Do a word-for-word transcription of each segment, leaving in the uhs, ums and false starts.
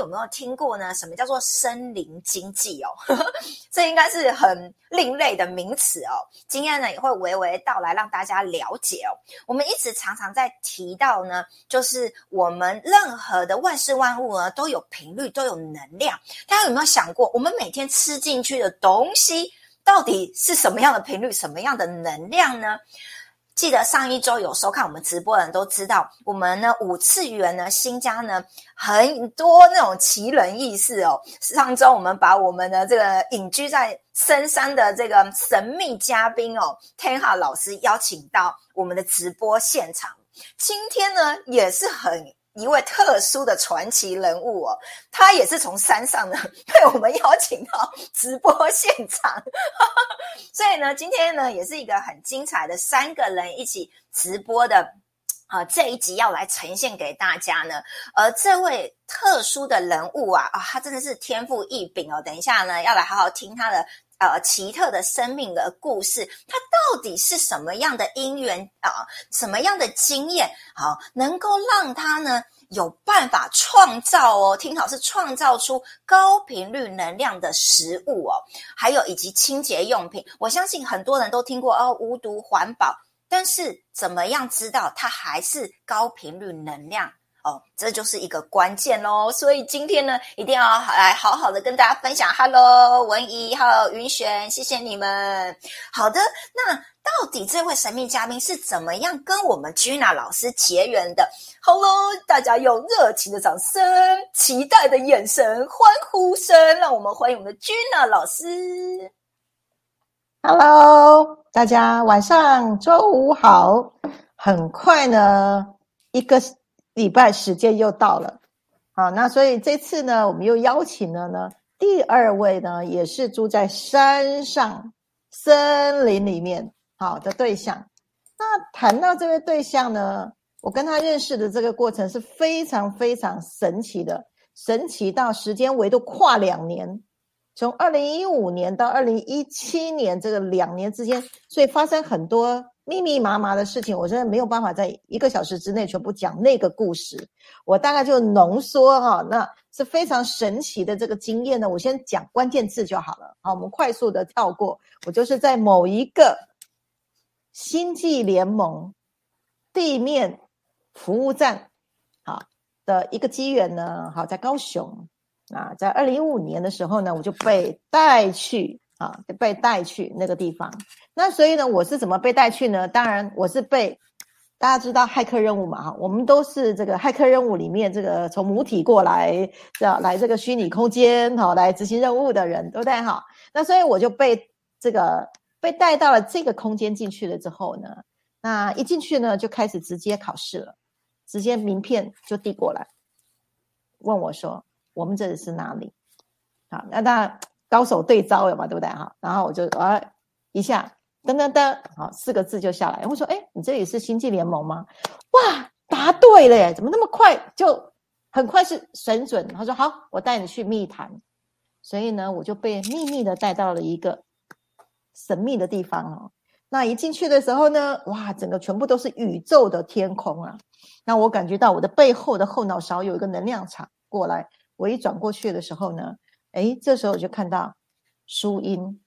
有没有听过呢？什么叫做森林经济哦？这应该是很另类的名词哦。今天呢也会娓娓道来让大家了解哦。我们一直常常在提到呢，就是我们任何的万事万物呢都有频率，都有能量。大家有没有想过，我们每天吃进去的东西到底是什么样的频率，什么样的能量呢？记得上一周有收看我们直播的人都知道，我们呢五次元呢新家呢很多那种奇人异事哦。上周我们把我们的这个隐居在深山的这个神秘嘉宾哦 Tenha 老师邀请到我们的直播现场。今天呢也是很一位特殊的传奇人物哦，他也是从山上呢被我们邀请到直播现场，所以呢，今天呢也是一个很精彩的三个人一起直播的，呃，这一集要来呈现给大家呢。而这位特殊的人物啊，啊，他真的是天赋异禀哦。等一下呢，要来好好听他的。呃，奇特的生命的故事，它到底是什么样的因缘啊、呃？什么样的经验好、呃、能够让它呢有办法创造哦？听好，是创造出高频率能量的食物哦，还有以及清洁用品。我相信很多人都听过哦，无毒环保，但是怎么样知道它还是高频率能量？哦，这就是一个关键咯。所以今天呢一定要来好好的跟大家分享。Hello 文怡， Hello 云璇，谢谢你们。好的，那到底这位神秘嘉宾是怎么样跟我们 Gina 老师结缘的？ Hello 大家用热情的掌声，期待的眼神，欢呼声，让我们欢迎我们的 Gina 老师。 Hello 大家晚上周五好。很快呢一个礼拜时间又到了，好，那所以这次呢，我们又邀请了呢第二位呢，也是住在山上森林里面好的对象。那谈到这位对象呢，我跟他认识的这个过程是非常非常神奇的，神奇到时间维度跨两年，从二零一五年到二零一七年这个两年之间，所以发生很多。密密麻麻的事情，我真的没有办法在一个小时之内全部讲那个故事，我大概就浓缩哈、哦，那是非常神奇的这个经验呢。我先讲关键字就好了，好，我们快速的跳过。我就是在某一个星际联盟地面服务站好的一个机缘呢，好在高雄啊，在二零一五年的时候呢，我就被带去。啊，被带去那个地方。那所以呢，我是怎么被带去呢？当然，我是被大家知道骇客任务嘛，哈，我们都是这个骇客任务里面这个从母体过来，啊，来这个虚拟空间，好，来执行任务的人，对不对？哈，那所以我就被这个被带到了这个空间进去了之后呢，那一进去呢，就开始直接考试了，直接名片就递过来，问我说，我们这里是哪里？好，那当然。高手对招了嘛，对不对哈？然后我就啊一下，噔噔噔，好四个字就下来。我说，哎，你这里是星际联盟吗？哇，答对了耶！怎么那么快就很快是神准？他说好，我带你去密谈。所以呢，我就被秘密的带到了一个神秘的地方哦。那一进去的时候呢，哇，整个全部都是宇宙的天空啊！那我感觉到我的背后的后脑勺有一个能量场过来，我一转过去的时候呢。诶，这时候我就看到书音，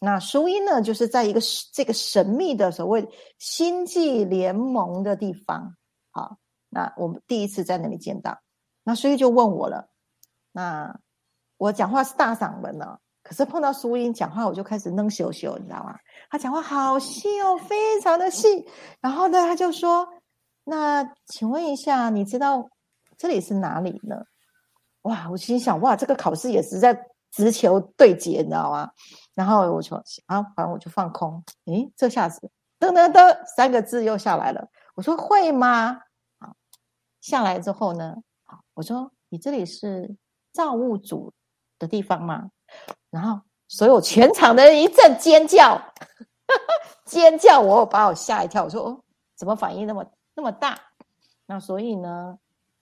那书音呢，就是在一个这个神秘的所谓星际联盟的地方，好，那我们第一次在那里见到，那书音就问我了，那我讲话是大嗓门了，可是碰到书音讲话，我就开始嫩羞羞，你知道吗？他讲话好细哦，非常的细，然后呢，他就说，那请问一下，你知道这里是哪里呢？哇，我心想，哇，这个考试也是在直球对决，你知道吗？然后我就啊，反正我就放空。诶，这下子，噔噔噔，三个字又下来了。我说会吗？好，下来之后呢，好，我说你这里是造物主的地方吗？然后所有全场的人一阵尖叫，呵呵尖叫我，我把我吓一跳。我说哦，怎么反应那么那么大？那所以呢？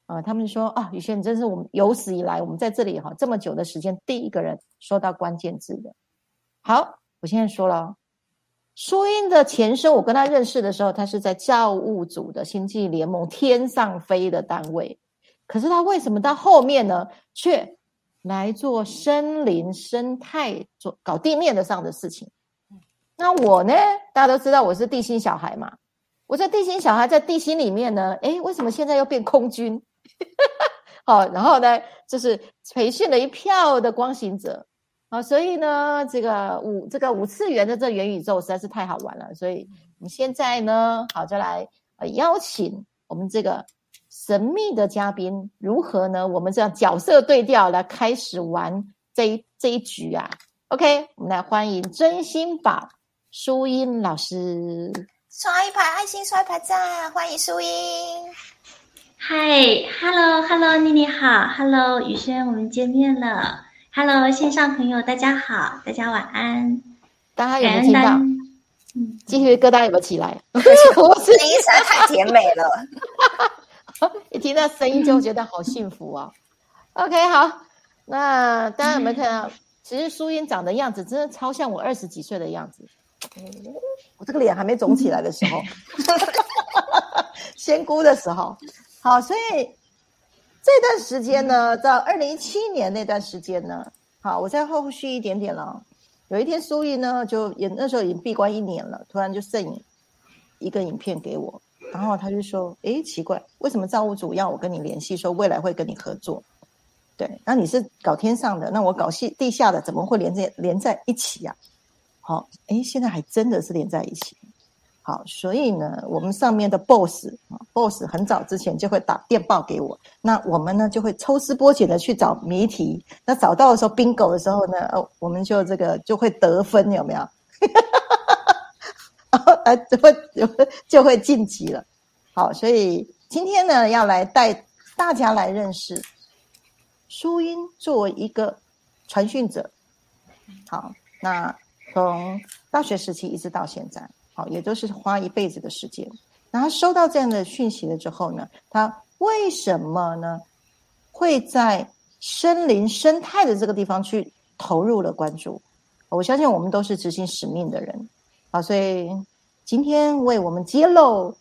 啊、呃，他们说啊，宇轩，你真是我们有史以来我们在这里哈、哦、这么久的时间，第一个人说到关键字的。好，我现在说了、哦，书音的前身，我跟他认识的时候，他是在造物主的星际联盟天上飞的单位，可是他为什么到后面呢却来做森林生态，做搞地面的上的事情？那我呢，大家都知道我是地心小孩嘛，我这地心小孩在地心里面呢，诶，为什么现在又变空军？好，然后呢就是培训了一票的光行者。好，所以呢这个五这个五次元的这元宇宙实在是太好玩了，所以我们现在呢好就来、呃、邀请我们这个神秘的嘉宾，如何呢我们这样角色对调来开始玩这一这一局啊。 OK， 我们来欢迎真心宝淑音老师。刷一排爱心，刷一排赞，欢迎淑音。嗨 ,Hello, Hello, 妮妮好 ,Hello, 雨轩，我们见面了。Hello, 线上朋友大家好，大家晚安。大家有没有听到？嗯，鸡皮疙瘩有没有起来？声音实在太甜美了。一听到声音就觉得好幸福啊。OK, 好。那大家有没有看到，其实淑音长的样子真的超像我二十几岁的样子。我这个脸还没肿起来的时候。仙姑的时候。好，所以这段时间呢，到二零一七年那段时间呢，好，我再后续一点点了。有一天淑音呢就也那时候已经闭关一年了，突然就剩一个影片给我，然后他就说诶奇怪，为什么造物主要我跟你联系，说未来会跟你合作，对，那你是搞天上的，那我搞地下的，怎么会连在连在一起啊？好，诶现在还真的是连在一起。好，所以呢我们上面的 boss boss 很早之前就会打电报给我，那我们呢就会抽丝剥茧的去找谜题，那找到的时候 bingo 的时候呢、哦、我们就这个就会得分，有没有？然后来就会就会晋级了。好，所以今天呢要来带大家来认识淑音作为一个传讯者。好，那从大学时期一直到现在，好，也都是花一辈子的时间。那他收到这样的讯息了之后呢，他为什么呢会在森林生态的这个地方去投入了关注？我相信我们都是执行使命的人。好，所以今天为我们揭露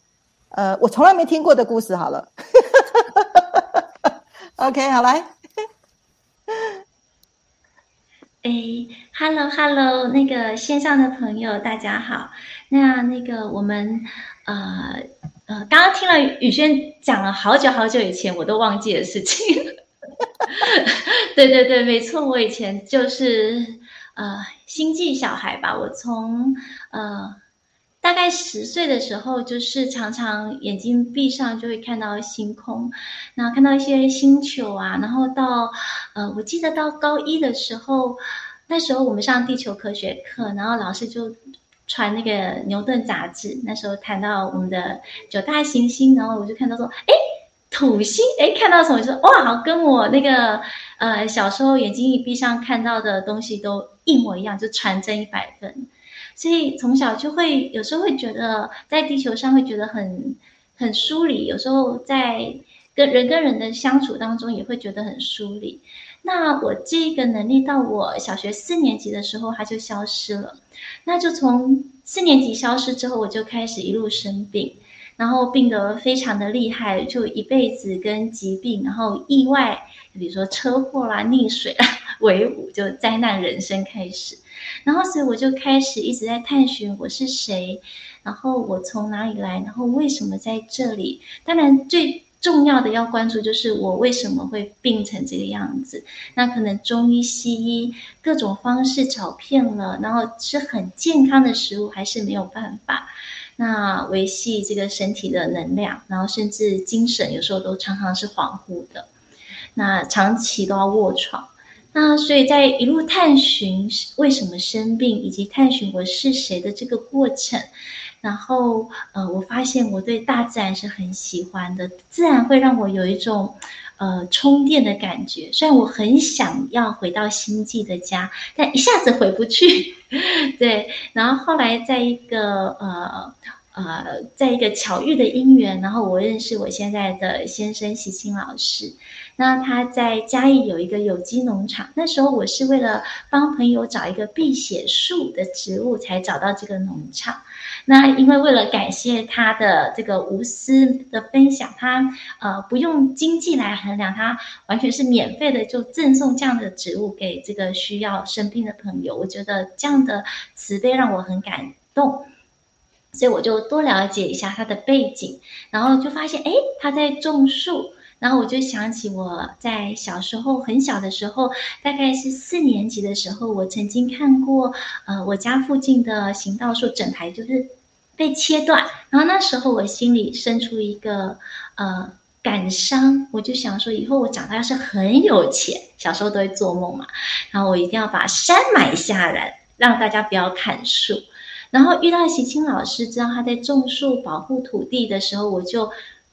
呃我从来没听过的故事好了。OK， 好，来。诶 ，Hello Hello， 那个线上的朋友大家好。那那个我们呃呃，刚刚听了雨轩讲了好久好久以前我都忘记的事情。对对对，没错，我以前就是呃星际小孩吧。我从呃大概十岁的时候，就是常常眼睛闭上就会看到星空，然后看到一些星球啊，然后到呃，我记得到高一的时候，那时候我们上地球科学课，然后老师就传那个牛顿杂志，那时候谈到我们的九大行星，然后我就看到说，哎，土星，哎，看到什么就说哇，跟我那个呃小时候眼睛一闭上看到的东西都一模一样，就传真一百分。所以从小就会有时候会觉得在地球上会觉得很很疏离，有时候在跟人跟人的相处当中也会觉得很疏离。那我这个能力到我小学四年级的时候它就消失了，那就从四年级消失之后我就开始一路生病，然后病得非常的厉害，就一辈子跟疾病然后意外，比如说车祸啦、溺水啦为伍，就灾难人生开始。然后所以我就开始一直在探寻我是谁，然后我从哪里来，然后为什么在这里。当然最重要的要关注就是我为什么会病成这个样子，那可能中医西医各种方式找遍了，然后吃很健康的食物还是没有办法那维系这个身体的能量，然后甚至精神有时候都常常是恍惚的，那长期都要卧床。那所以在一路探寻为什么生病以及探寻我是谁的这个过程，然后呃，我发现我对大自然是很喜欢的，自然会让我有一种呃充电的感觉。虽然我很想要回到星际的家，但一下子回不去。对，然后后来在一个呃呃，在一个巧遇的因缘，然后我认识我现在的先生席清老师。那他在嘉义有一个有机农场，那时候我是为了帮朋友找一个避血树的植物才找到这个农场。那因为为了感谢他的这个无私的分享，他呃不用经济来衡量，他完全是免费的就赠送这样的植物给这个需要生病的朋友。我觉得这样的慈悲让我很感动，所以我就多了解一下他的背景，然后就发现哎，他在种树。然后我就想起我在小时候很小的时候，大概是四年级的时候，我曾经看过呃我家附近的行道树整排就是被切断，然后那时候我心里生出一个呃感伤，我就想说以后我长大是很有钱，小时候都会做梦嘛，然后我一定要把山买下来，让大家不要砍树。然后遇到席清老师，知道他在种树保护土地的时候，我就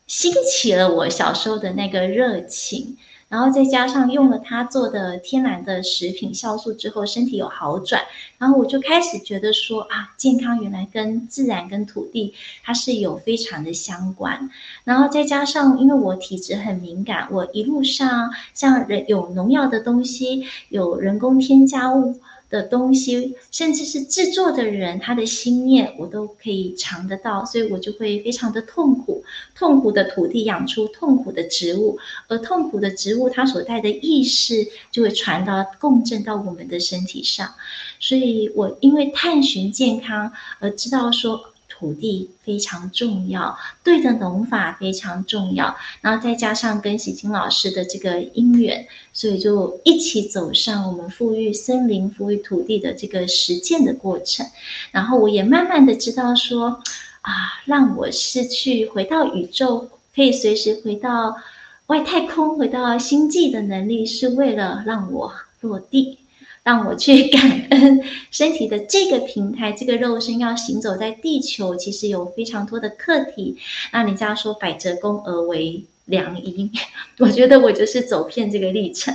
兴起了我小时候的那个热情，然后再加上用了他做的天然的食品酵素之后，身体有好转，然后我就开始觉得说啊，健康原来跟自然跟土地它是有非常的相关。然后再加上因为我体质很敏感，我一路上像有农药的东西，有人工添加物的东西，甚至是制作的人他的心念我都可以尝得到，所以我就会非常的痛苦，痛苦的土地养出痛苦的植物，而痛苦的植物它所带的意识就会传到共振到我们的身体上。所以我因为探寻健康而知道说土地非常重要，对的农法非常重要，然后再加上跟喜清老师的这个因缘，所以就一起走上我们富裕森林、富裕土地的这个实践的过程。然后我也慢慢的知道说，啊，让我是去回到宇宙，可以随时回到外太空、回到星际的能力，是为了让我落地。让我去感恩身体的这个平台，这个肉身要行走在地球，其实有非常多的课题。那人家说百折肱而为良医，我觉得我就是走遍这个历程。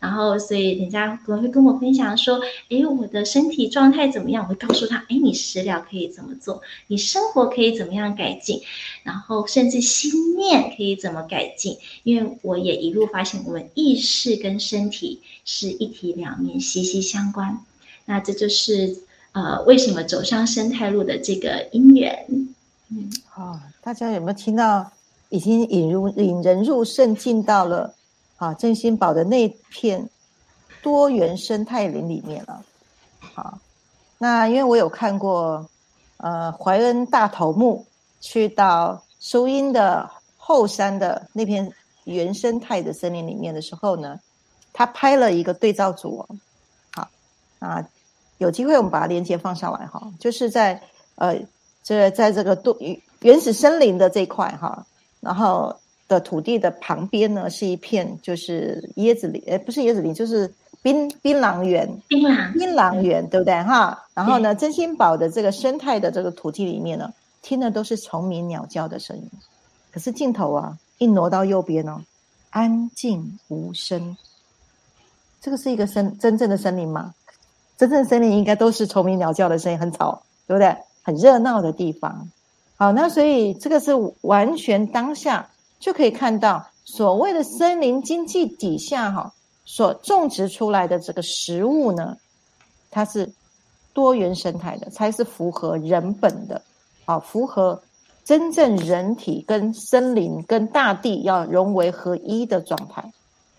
然后所以人家可能会跟我分享说，诶，我的身体状态怎么样，我会告诉他，诶，你食疗可以怎么做，你生活可以怎么样改进，然后甚至心念可以怎么改进。因为我也一路发现我们意识跟身体是一体两面，息息相关。那这就是呃为什么走上生态路的这个因缘。嗯，哦，大家有没有听到已经引入引人入圣，进到了好，真心堡的那片多元生态林里面了。好，那因为我有看过，呃，怀恩大头目去到苏英的后山的那片原生态的森林里面的时候呢，他拍了一个对照组。好，啊，有机会我们把链接放上来哈，就是在呃，这在这个多原始森林的这一块哈，然后的土地的旁边呢，是一片就是椰子林，呃，不是椰子林，就是槟槟榔园，槟榔槟榔园，对不对哈？然后呢，真心堡的这个生态的这个土地里面呢，听的都是虫鸣鸟叫的声音，可是镜头啊一挪到右边呢，安静无声。这个是一个森真正的森林吗？真正的森林应该都是虫鸣鸟叫的声音，很吵，对不对？很热闹的地方。好，那所以这个是完全当下。就可以看到所谓的森林经济底下哈，所种植出来的这个食物呢，它是多元生态的，才是符合人本的，好，符合真正人体跟森林跟大地要融为合一的状态，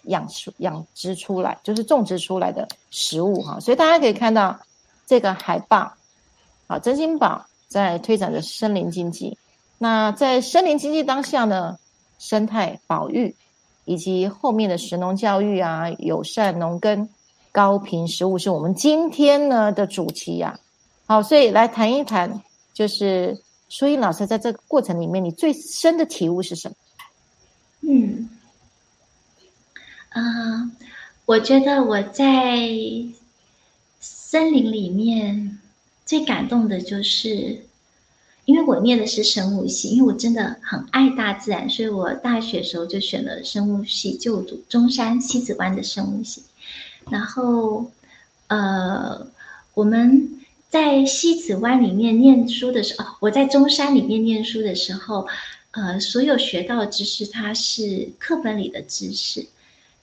养养殖出来就是种植出来的食物哈。所以大家可以看到这个海报，好，真心堡在推展着森林经济。那在森林经济当下呢，生态保育以及后面的食农教育啊，友善农耕、高频食物是我们今天呢的主题啊。好，所以来谈一谈，就是淑英老师在这个过程里面，你最深的体悟是什么？嗯，呃，我觉得我在森林里面最感动的就是。因为我念的是生物系，因为我真的很爱大自然，所以我大学的时候就选了生物系，就读中山西子湾的生物系。然后，呃，我们在西子湾里面念书的时候，我在中山里面念书的时候，呃，所有学到的知识它是课本里的知识，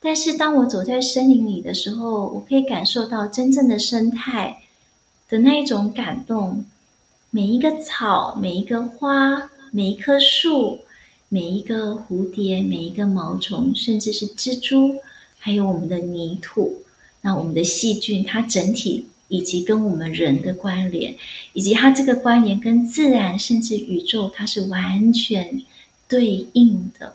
但是当我走在森林里的时候，我可以感受到真正的生态的那一种感动。每一个草，每一个花，每一棵树，每一个蝴蝶，每一个毛虫，甚至是蜘蛛，还有我们的泥土，那我们的细菌，它整体以及跟我们人的关联，以及它这个关联跟自然甚至宇宙，它是完全对应的，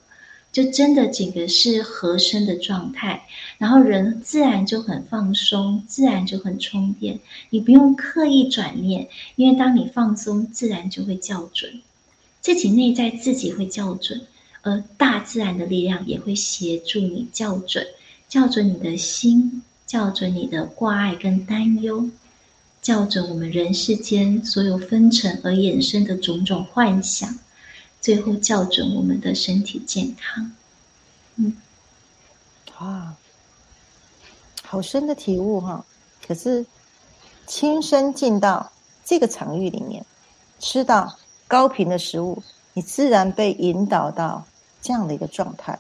就真的整个是合身的状态。然后人自然就很放松，自然就很充电，你不用刻意转念，因为当你放松，自然就会校准自己，内在自己会校准，而大自然的力量也会协助你校准，校准你的心，校准你的挂碍跟担忧，校准我们人世间所有纷尘而衍生的种种幻想，最后校准我们的身体健康。嗯，啊，好深的体悟哈！可是亲身进到这个场域里面，吃到高频的食物，你自然被引导到这样的一个状态。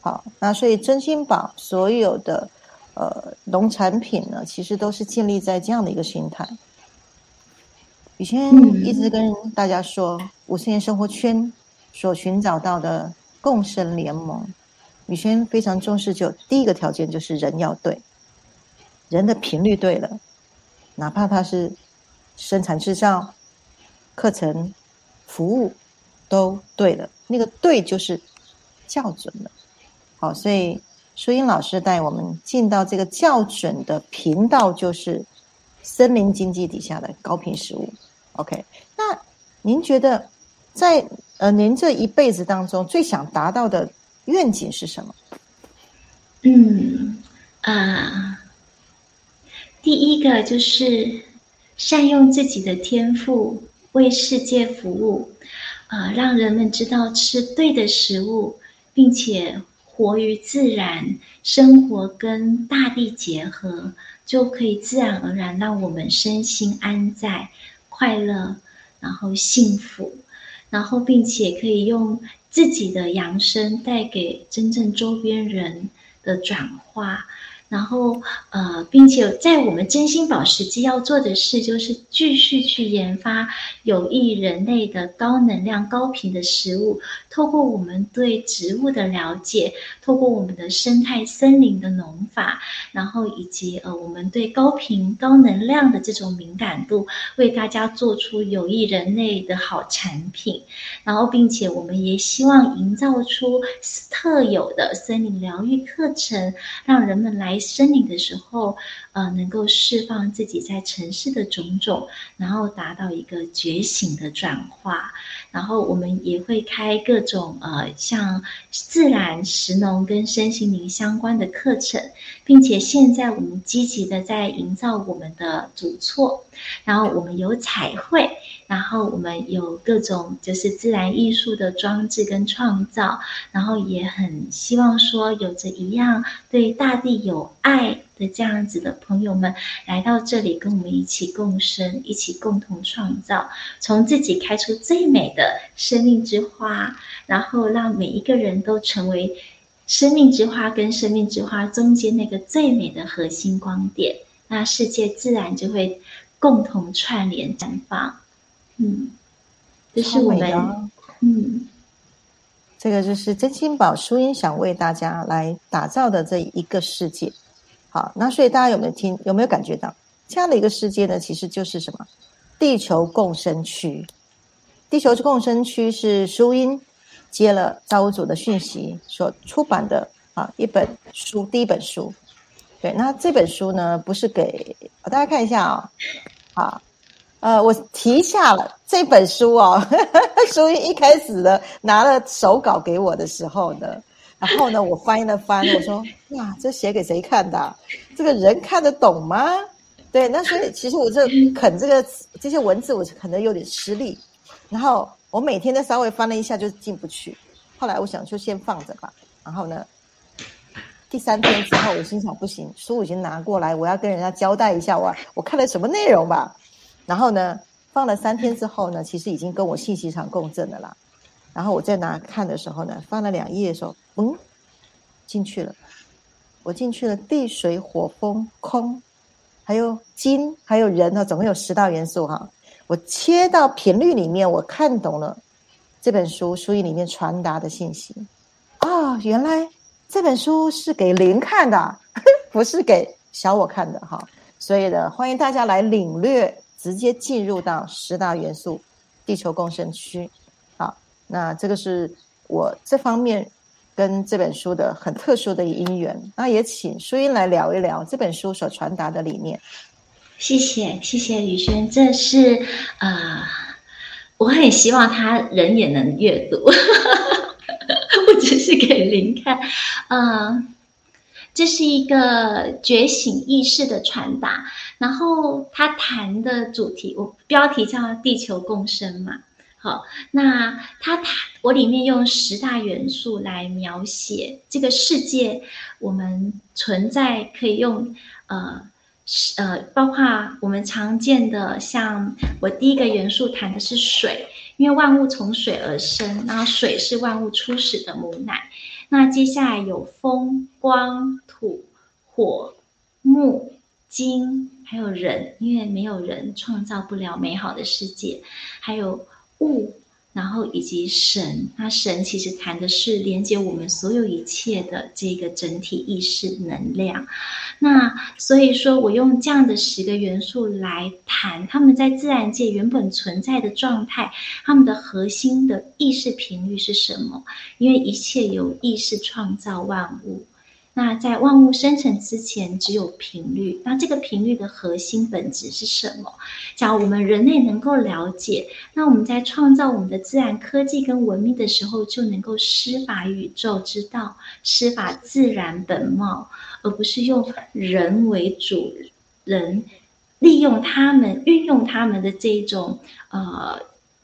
好，那所以真心宝所有的呃农产品呢，其实都是建立在这样的一个心态。以前一直跟大家说，五十年生活圈所寻找到的共生联盟，以前非常重视，就第一个条件就是人要对，人的频率对了，哪怕它是生产制造、课程、服务都对了，那个对就是校准了。好，所以淑英老师带我们进到这个校准的频道，就是森林经济底下的高频食物。 OK， 那您觉得在呃您这一辈子当中最想达到的愿景是什么？嗯啊、呃，第一个就是善用自己的天赋为世界服务，呃，让人们知道吃对的食物，并且活于自然，生活跟大地结合，就可以自然而然让我们身心安在、快乐，然后幸福，然后并且可以用自己的扬声带给真正周边人的转化。然后呃，并且在我们真心宝实际要做的事，就是继续去研发有益人类的高能量高频的食物，透过我们对植物的了解，透过我们的生态森林的农法，然后以及呃我们对高频高能量的这种敏感度，为大家做出有益人类的好产品。然后并且我们也希望营造出特有的森林疗愈课程，让人们来森林的时候，呃，能够释放自己在城市的种种，然后达到一个觉醒的转化。然后我们也会开各种呃，像自然、食农跟身心灵相关的课程，并且现在我们积极的在营造我们的主措，然后我们有彩绘，然后我们有各种就是自然艺术的装置跟创造，然后也很希望说有着一样对大地有爱的这样子的朋友们来到这里，跟我们一起共生，一起共同创造，从自己开出最美的生命之花，然后让每一个人都成为生命之花跟生命之花中间那个最美的核心光点，那世界自然就会共同串联绽放。嗯，这是我们、啊、嗯，这个就是真心宝淑英想为大家来打造的这一个世界。好，那所以大家有没有听有没有感觉到这样的一个世界呢？其实就是什么？地球共生区。地球共生区是淑英接了造物主的讯息所出版的啊一本书，第一本书。对，那这本书呢，不是给大家看一下啊、哦，好。呃，我提下了这本书哦，淑英一开始呢拿了手稿给我的时候呢，然后呢我翻了翻，我说哇，这写给谁看的、啊？这个人看得懂吗？对，那所以其实我这啃这个这些文字，我可能有点吃力。然后我每天都稍微翻了一下就进不去，后来我想就先放着吧。然后呢，第三天之后，我心想不行，书已经拿过来，我要跟人家交代一下我我看了什么内容吧。然后呢，放了三天之后呢，其实已经跟我信息场共振了啦。然后我在拿看的时候呢，翻了两页的时候，嗯，进去了。我进去了地水火风空，还有金，还有人，总共有十道元素哈。我切到频率里面，我看懂了这本书书义里面传达的信息。哦，原来这本书是给灵看的，不是给小我看的哈。所以呢，欢迎大家来领略，直接进入到十大元素地球共生区。好，那这个是我这方面跟这本书的很特殊的因缘。那也请书音来聊一聊这本书所传达的理念。谢谢，谢谢雨萱，这是啊、呃，我很希望他人也能阅读，不只是给灵看，呃这是一个觉醒意识的传达，然后他谈的主题，我标题叫地球共生嘛。好，那他我里面用十大元素来描写这个世界，我们存在可以用呃呃，包括我们常见的，像我第一个元素谈的是水，因为万物从水而生，然后水是万物初始的母奶。那接下来有风、光、土、火、木、金，还有人，因为没有人创造不了美好的世界，还有物，然后以及神。那神其实谈的是连接我们所有一切的这个整体意识能量。那所以说我用这样的十个元素来谈他们在自然界原本存在的状态，他们的核心的意识频率是什么，因为一切有意识创造万物，那在万物生成之前只有频率，那这个频率的核心本质是什么，假如我们人类能够了解，那我们在创造我们的自然科技跟文明的时候，就能够施法宇宙之道，施法自然本貌，而不是用人为主，人利用他们运用他们的这一种呃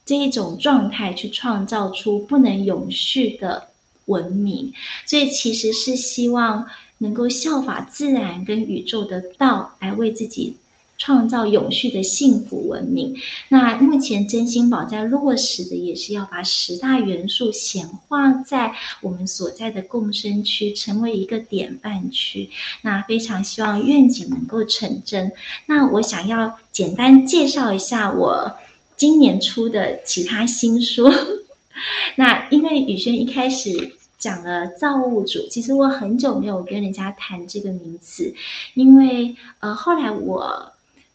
这一种状态去创造出不能永续的文明。所以其实是希望能够效法自然跟宇宙的道，来为自己创造永续的幸福文明。那目前真心宝在落实的也是要把十大元素显化在我们所在的共生区，成为一个典范区。那非常希望愿景能够成真。那我想要简单介绍一下我今年出的其他新书。那因为雨萱一开始讲了造物主，其实我很久没有跟人家谈这个名词，因为呃后来我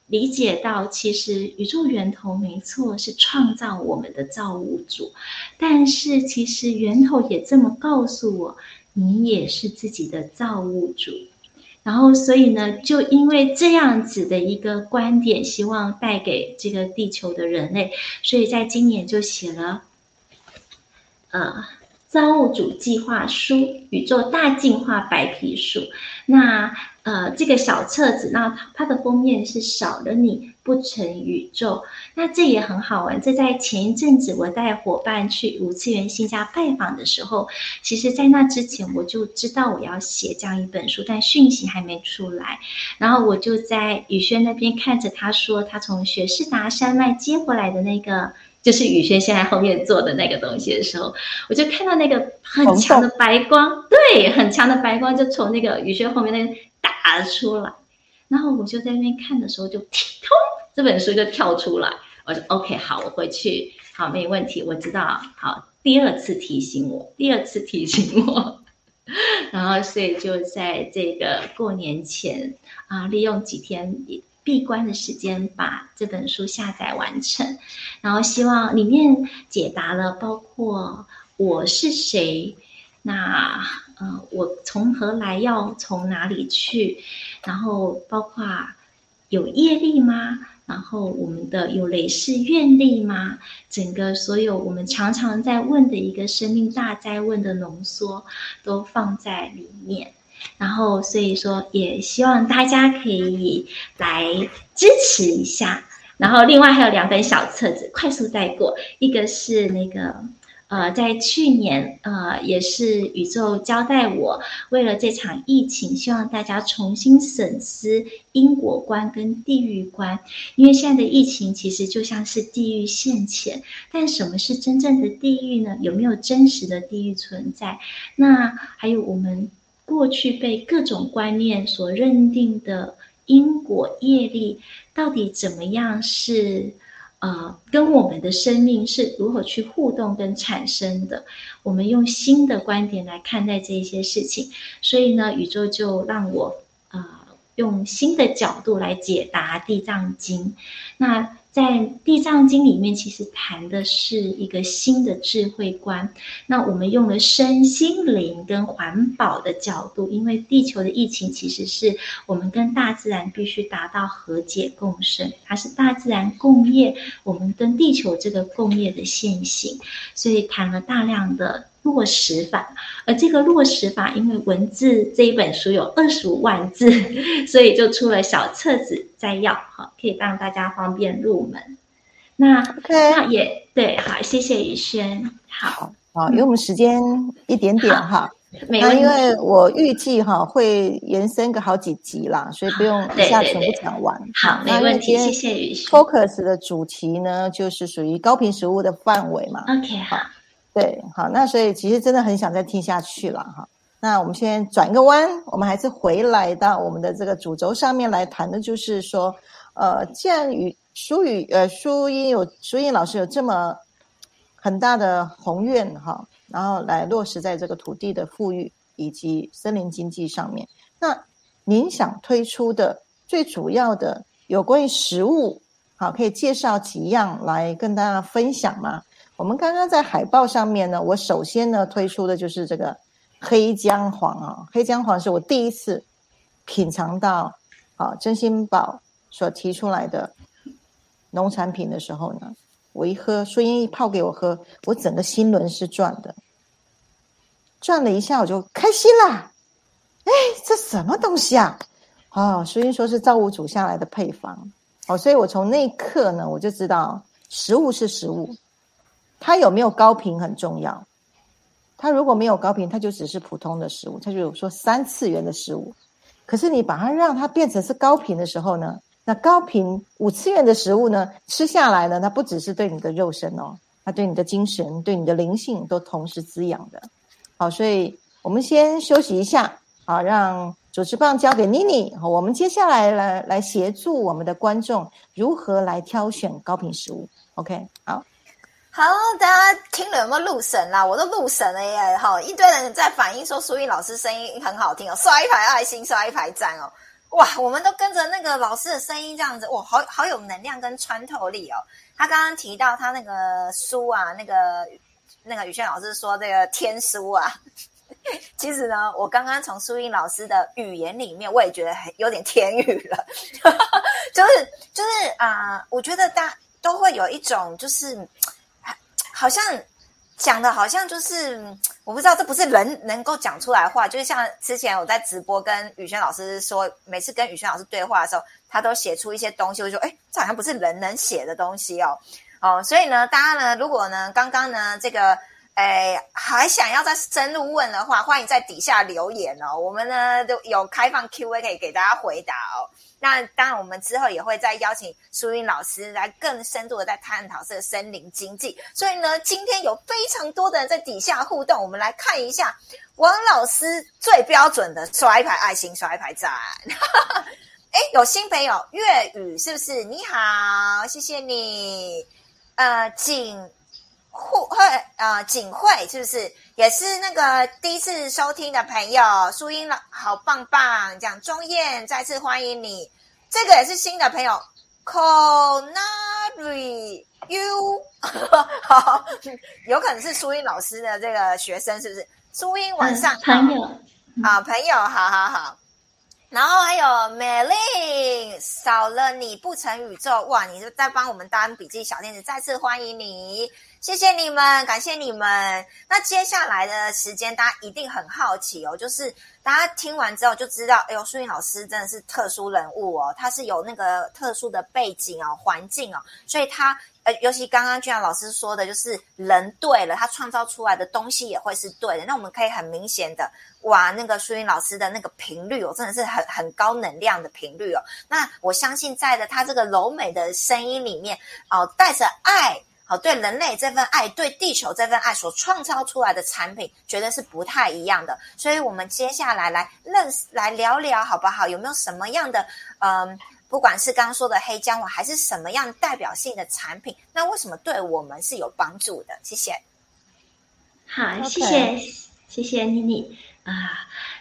理解到，其实宇宙源头没错是创造我们的造物主，但是其实源头也这么告诉我，你也是自己的造物主。然后所以呢，就因为这样子的一个观点，希望带给这个地球的人类，所以在今年就写了呃，造物主计划书，宇宙大进化白皮书。那呃，这个小册子，那它的封面是少了你不成宇宙。那这也很好玩。这在前一阵子我带伙伴去五次元新家拜访的时候，其实在那之前我就知道我要写这样一本书，但讯息还没出来。然后我就在雨萱那边看着他说，他从雪士达山脉接回来的那个。就是雨萱现在后面做的那个东西的时候，我就看到那个很强的白光，对，很强的白光就从那个雨萱后面那打出来，然后我就在那边看的时候就通，这本书就跳出来，我就 OK 好，我回去，好，没问题，我知道，好，第二次提醒我，第二次提醒我，然后所以就在这个过年前啊，利用几天闭关的时间把这本书下载完成，然后希望里面解答了包括我是谁，那呃我从何来，要从哪里去，然后包括有业力吗，然后我们的有累世愿力吗，整个所有我们常常在问的一个生命大哉问的浓缩都放在里面。然后所以说也希望大家可以来支持一下。然后另外还有两本小册子快速带过，一个是那个呃，在去年呃，也是宇宙交代我，为了这场疫情，希望大家重新审视因果观跟地狱观，因为现在的疫情其实就像是地狱现前，但什么是真正的地狱呢？有没有真实的地狱存在？那还有我们过去被各种观念所认定的因果业力到底怎么样是呃，跟我们的生命是如何去互动跟产生的，我们用新的观点来看待这些事情。所以呢，宇宙就让我呃用新的角度来解答《地藏经》。那在《地藏经》里面，其实谈的是一个新的智慧观。那我们用了身心灵跟环保的角度，因为地球的疫情其实是我们跟大自然必须达到和解共生，它是大自然共业，我们跟地球这个共业的现行，所以谈了大量的落实法。而这个落实法，因为文字这一本书有二十五万字，所以就出了小册子摘要，好，可以让大家方便入门。那 okay， 那也对，好，谢谢宇轩。好，好，因为我们时间一点点哈，那因为我预计哈会延伸个好几集啦，所以不用一下全部讲完。好，没问题，谢谢宇轩。Focus 的主题呢，就是属于高频食物的范围嘛。OK， 好。对，好，那所以其实真的很想再听下去了哈。那我们先转一个弯，我们还是回来到我们的这个主轴上面来谈的，就是说，呃，既然与淑语呃淑音有淑音老师有这么很大的宏愿哈，然后来落实在这个土地的富裕以及森林经济上面，那您想推出的最主要的有关于食物，好，可以介绍几样来跟大家分享吗？我们刚刚在海报上面呢，我首先呢推出的就是这个黑姜黄啊，黑姜黄是我第一次品尝到啊真心宝所提出来的农产品的时候呢，我一喝，淑音一泡给我喝，我整个心轮是转的，转了一下我就开心啦，哎，这什么东西啊？哦，淑音说是造物主下来的配方，哦，所以我从那一刻呢，我就知道食物是食物。它有没有高频很重要，它如果没有高频，它就只是普通的食物，它就有说三次元的食物。可是你把它让它变成是高频的时候呢，那高频五次元的食物呢，吃下来呢，它不只是对你的肉身哦，它对你的精神，对你的灵性都同时滋养的。好，所以我们先休息一下，好，让主持棒交给妮妮，我们接下来来来协助我们的观众如何来挑选高频食物。 OK， 好。好，大家听了有没有入神啦？我都入神了耶！哈，一堆人在反映说淑音老师声音很好听哦，刷一排爱心，刷一排赞哦。哇，我们都跟着那个老师的声音这样子，哇，好好有能量跟穿透力哦。他刚刚提到他那个书啊，那个那个宇轩老师说这个天书啊，其实呢，我刚刚从淑音老师的语言里面，我也觉得有点天语了，就是就是啊、呃，我觉得大家都会有一种就是。好像讲的好像就是我不知道，这不是人能够讲出来的话，就是像之前我在直播跟宇轩老师说，每次跟宇轩老师对话的时候，他都写出一些东西，我就说，诶，这好像不是人能写的东西哦。哦，所以呢，大家呢，如果呢，刚刚呢，这个，诶，还想要再深入问的话，欢迎在底下留言哦。我们呢，都有开放 Q A 可以给大家回答哦。那当然我们之后也会再邀请淑音老师来更深度的在探讨这个森林经济，所以呢今天有非常多的人在底下互动，我们来看一下王老师最标准的刷一排爱心刷一排赞诶，有新朋友粤语是不是？你好，谢谢你。呃景慧呃景慧是不是也是那个第一次收听的朋友？淑音好棒棒，讲钟燕再次欢迎你。这个也是新的朋友 Konari U 好，有可能是淑音老师的这个学生是不是？淑音晚上好、嗯、朋友啊、嗯、朋友好好好。然后还有 Melin 少了你不成宇宙，哇，你是在帮我们当笔记小天使，再次欢迎你，谢谢你们，感谢你们。那接下来的时间大家一定很好奇哦，就是大家听完之后就知道，哎呦，淑音老师真的是特殊人物哦，他是有那个特殊的背景哦，环境哦，所以他呃，尤其刚刚俊阳老师说的，就是人对了，他创造出来的东西也会是对的。那我们可以很明显的，哇，那个淑音老师的那个频率哦，真的是很很高能量的频率哦。那我相信在的他这个柔美的声音里面哦、呃，带着爱。好，对人类这份爱，对地球这份爱所创造出来的产品绝对是不太一样的。所以我们接下来来认识来聊聊好不好，有没有什么样的嗯，不管是刚刚说的黑姜黄还是什么样代表性的产品，那为什么对我们是有帮助的？谢谢。好， okay. 谢谢谢谢妮妮啊。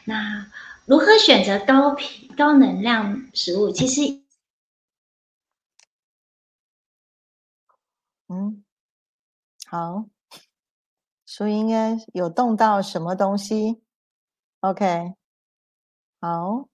那如何选择高频高能量食物，其实嗯，好，所以应该有动到什么东西。 OK， 好，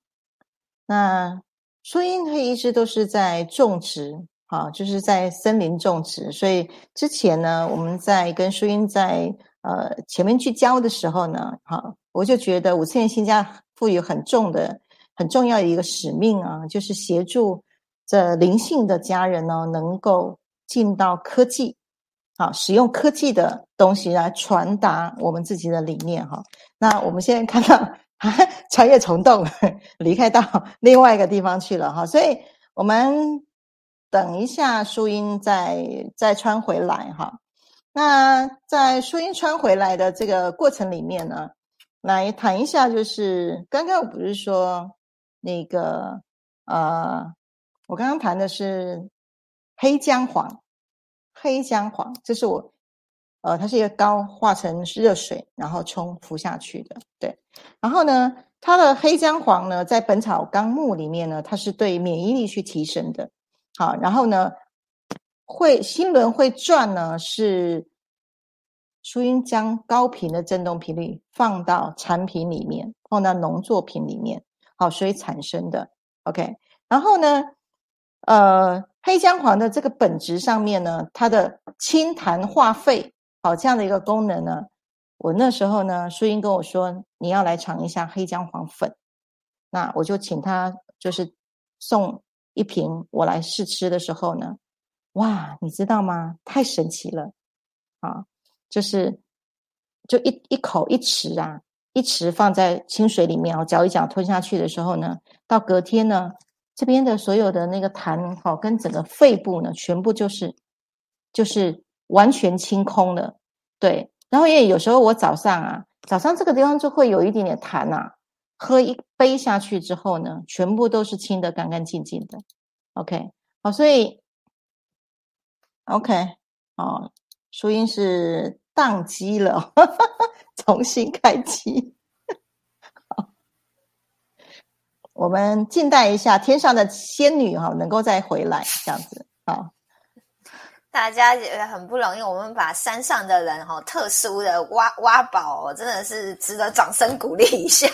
那树荫可以一直都是在种植，好，就是在森林种植。所以之前呢，我们在跟树荫在呃前面聚焦的时候呢，好，我就觉得五次元新家赋予很重的很重要的一个使命啊，就是协助这灵性的家人呢、哦，能够进到科技，好，使用科技的东西来传达我们自己的理念哈。那我们现在看到。穿越虫洞离开到另外一个地方去了哈，所以我们等一下树荫再再穿回来哈。那在树荫穿回来的这个过程里面呢，来谈一下，就是刚刚我不是说那个呃，我刚刚谈的是黑姜黄，黑姜黄这是我。呃，它是一个膏，化成热水，然后冲服下去的，对。然后呢，它的黑姜黄呢，在《本草纲目》里面呢，它是对免疫力去提升的。好，然后呢，会心轮会转呢，是树荫将高频的振动频率放到产品里面，放到农作品里面，好，所以产生的。OK， 然后呢，呃，黑姜黄的这个本质上面呢，它的清痰化肺。好，这样的一个功能呢，我那时候呢，淑英跟我说你要来尝一下黑姜黄粉，那我就请他就是送一瓶我来试吃的时候呢，哇，你知道吗？太神奇了啊！就是就一一口一匙啊，一匙放在清水里面，我搅一搅吞下去的时候呢，到隔天呢，这边的所有的那个痰好、哦、跟整个肺部呢，全部就是就是。完全清空了，对。然后因为有时候我早上啊，早上这个地方就会有一点点痰啊，喝一杯下去之后呢，全部都是清的干干净净的。OK， 好，所以 OK， 哦，淑英是宕机了，重新开机。我们静待一下，天上的仙女哈、哦、能够再回来，这样子，好。大家也很不容易，我们把山上的人齁、哦、特殊的挖挖宝、哦、真的是值得掌声鼓励一下。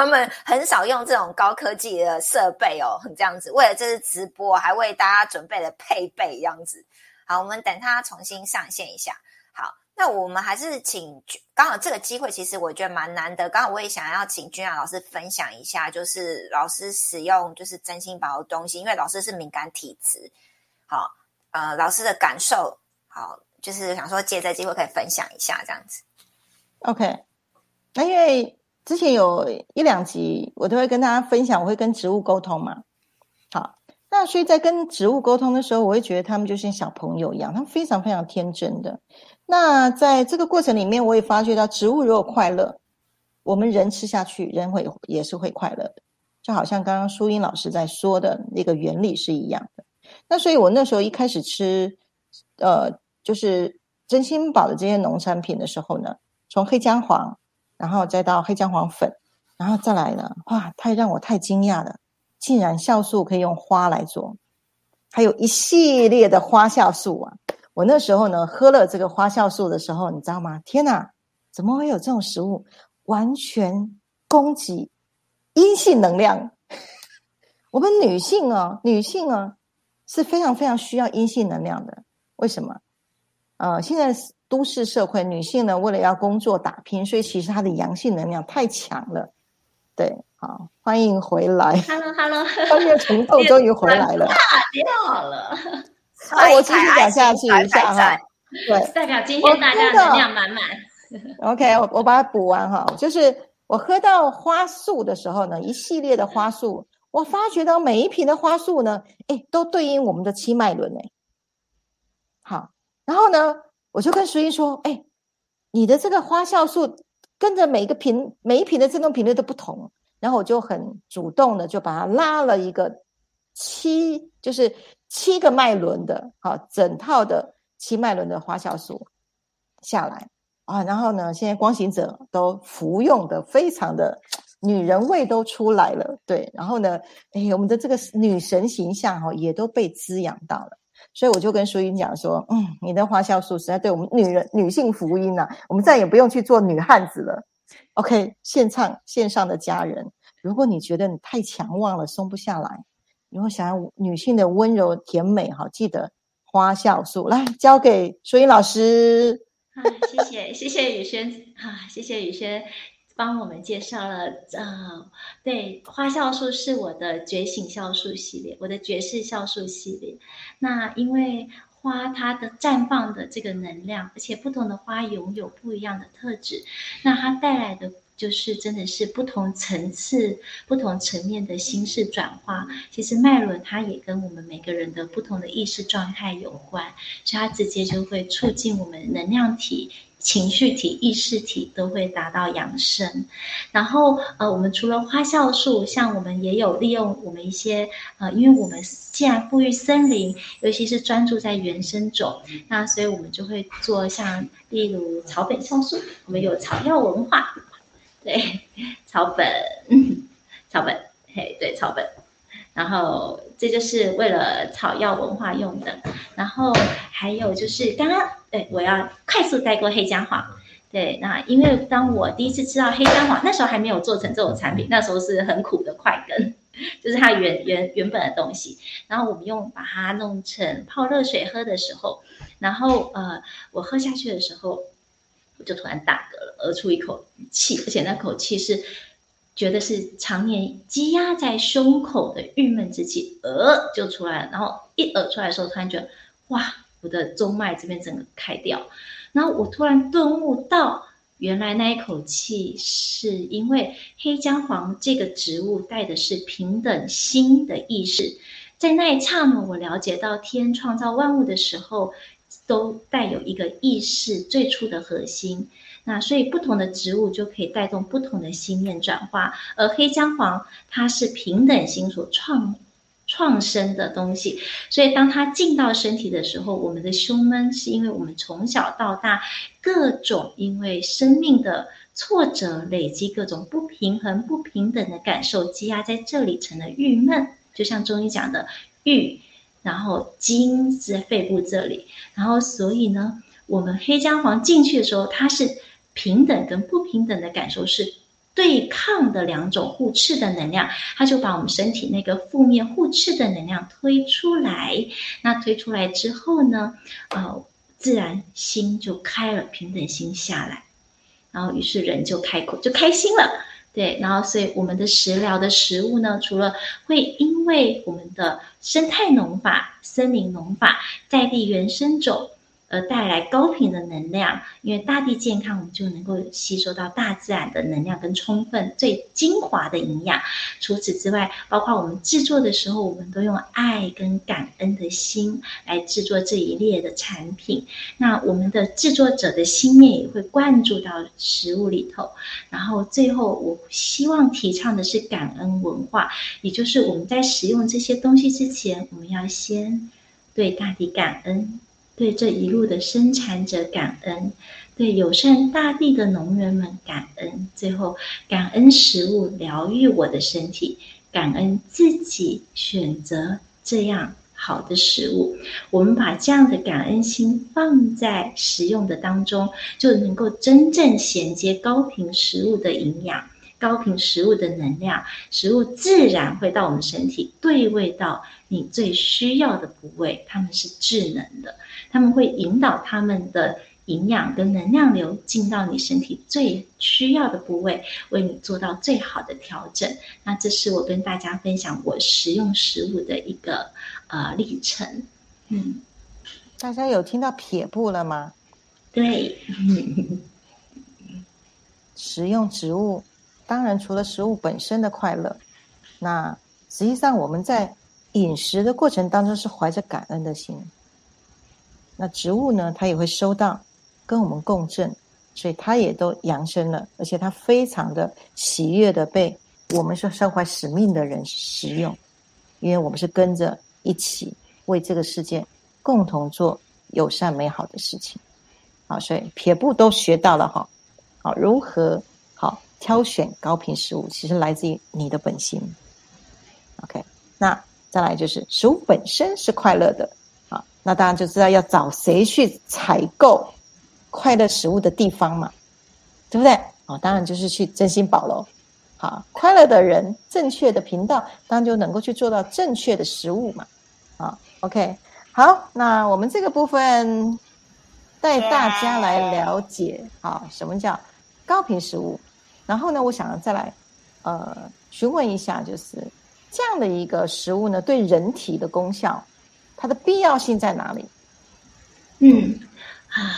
他们很少用这种高科技的设备哦，这样子为了这次直播还为大家准备了配备这样子。好，我们等他重新上线一下。好，那我们还是请，刚好这个机会其实我觉得蛮难得，刚好我也想要请君雅老师分享一下，就是老师使用就是真心宝的东西，因为老师是敏感体质。好。呃，老师的感受，好，就是想说借这机会可以分享一下这样子。OK， 那因为之前有一两集我都会跟大家分享，我会跟植物沟通嘛。好，那所以在跟植物沟通的时候，我会觉得他们就像小朋友一样，他们非常非常天真的。那在这个过程里面，我也发觉到植物如果快乐，我们人吃下去，人会也是会快乐的，就好像刚刚淑英老师在说的那个原理是一样的。那所以我那时候一开始吃呃，就是真心宝的这些农产品的时候呢，从黑姜黄然后再到黑姜黄粉，然后再来呢，哇，太让我太惊讶了，竟然酵素可以用花来做，还有一系列的花酵素啊。我那时候呢喝了这个花酵素的时候，你知道吗？天哪，怎么会有这种食物完全供给阴性能量？我们女性啊女性啊是非常非常需要阴性能量的。为什么？呃，现在都市社会，女性呢为了要工作打拼，所以其实她的阳性能量太强了。对，好，欢迎回来。Hello Hello， 穿越虫洞终于回来了。掉了。那我继续讲下去一下哈。对，代表今天大家能量满满。OK， 我我把它补完哈。就是我喝到花素的时候呢，一系列的花素。我发觉到每一瓶的花束呢，诶，都对应我们的七脉轮。好，然后呢我就跟淑英说，哎，你的这个花酵素跟着每一个频每一频的振动频率都不同，然后我就很主动的就把它拉了一个七就是七个脉轮的、啊、整套的七脉轮的花酵素下来啊，然后呢现在光行者都服用的非常的女人味都出来了，对，然后呢哎，我们的这个女神形象、哦、也都被滋养到了，所以我就跟淑英讲说，嗯，你的花酵素实在对我们女人女性福音啊，我们再也不用去做女汉子了。 OK， 线上线上的家人，如果你觉得你太强旺了松不下来，如果想要女性的温柔甜美，好，记得花酵素，来交给淑英老师。啊，谢谢谢谢雨萱啊，谢谢雨萱帮我们介绍了啊、呃，对，花酵素是我的觉醒酵素系列，我的觉世酵素系列。那因为花它的绽放的这个能量，而且不同的花拥有不一样的特质，那它带来的。就是真的是不同层次不同层面的心事转化，其实脉轮它也跟我们每个人的不同的意识状态有关，所以它直接就会促进我们能量体情绪体意识体都会达到养生。然后呃，我们除了花酵素，像我们也有利用我们一些呃，因为我们既然富裕森林，尤其是专注在原生种，那所以我们就会做像例如草本酵素，我们有草药文化，对，草本，嗯、草本，嘿，对，草本。然后这就是为了草药文化用的。然后还有就是刚刚，对，我要快速带过黑姜黄。对，那因为当我第一次吃到黑姜黄，那时候还没有做成这种产品，那时候是很苦的块根，就是它原原原本的东西。然后我们用把它弄成泡热水喝的时候，然后呃，我喝下去的时候。我就突然打嗝了，而出一口气，而且那口气是觉得是常年积压在胸口的郁闷之气，呃，就出来了。然后一呃出来的时候，突然觉得哇，我的中脉这边整个开掉。然后我突然顿悟到，原来那一口气是因为黑姜黄这个植物带的是平等心的意识。在那一刹那，我了解到天创造万物的时候。都带有一个意识最初的核心，那所以不同的植物就可以带动不同的心念转化，而黑姜黄它是平等心所创创生的东西，所以当它进到身体的时候，我们的胸闷是因为我们从小到大各种因为生命的挫折累积各种不平衡不平等的感受积压在这里成了郁闷，就像中医讲的郁，然后经在肺部这里，然后所以呢，我们黑姜黄进去的时候，它是平等跟不平等的感受是对抗的两种互斥的能量，它就把我们身体那个负面互斥的能量推出来。那推出来之后呢，呃，自然心就开了，平等心下来，然后于是人就开口就开心了。对，然后所以我们的食疗的食物呢，除了会因为我们的生态农法、森林农法、在地原生种而带来高频的能量，因为大地健康，我们就能够吸收到大自然的能量跟充分最精华的营养。除此之外，包括我们制作的时候，我们都用爱跟感恩的心来制作这一列的产品。那我们的制作者的心念也会灌注到食物里头。然后最后，我希望提倡的是感恩文化，也就是我们在使用这些东西之前，我们要先对大地感恩。对这一路的生产者感恩，对友善大地的农人们感恩，最后感恩食物疗愈我的身体，感恩自己选择这样好的食物。我们把这样的感恩心放在食用的当中，就能够真正衔接高频食物的营养，高频食物的能量，食物自然会到我们身体对位到你最需要的部位，它们是智能的，它们会引导它们的营养跟能量流进到你身体最需要的部位，为你做到最好的调整。那这是我跟大家分享我食用食物的一个呃历程。嗯，大家有听到撇步了吗？对，食用植物。当然除了食物本身的快乐，那实际上我们在饮食的过程当中是怀着感恩的心，那植物呢它也会收到跟我们共振，所以它也都扬升了，而且它非常的喜悦的被我们说身怀使命的人使用，因为我们是跟着一起为这个世界共同做友善美好的事情。好，所以撇步都学到了哈。好，如何好挑选高频食物，其实来自于你的本心。OK， 那再来就是食物本身是快乐的，好，那当然就知道要找谁去采购快乐食物的地方嘛，对不对？哦，当然就是去真心堡喽。好，快乐的人，正确的频道，当然就能够去做到正确的食物嘛。好 ，OK， 好，那我们这个部分带大家来了解，好，什么叫高频食物？然后呢，我想再来呃询问一下，就是这样的一个食物呢，对人体的功效，它的必要性在哪里？嗯啊。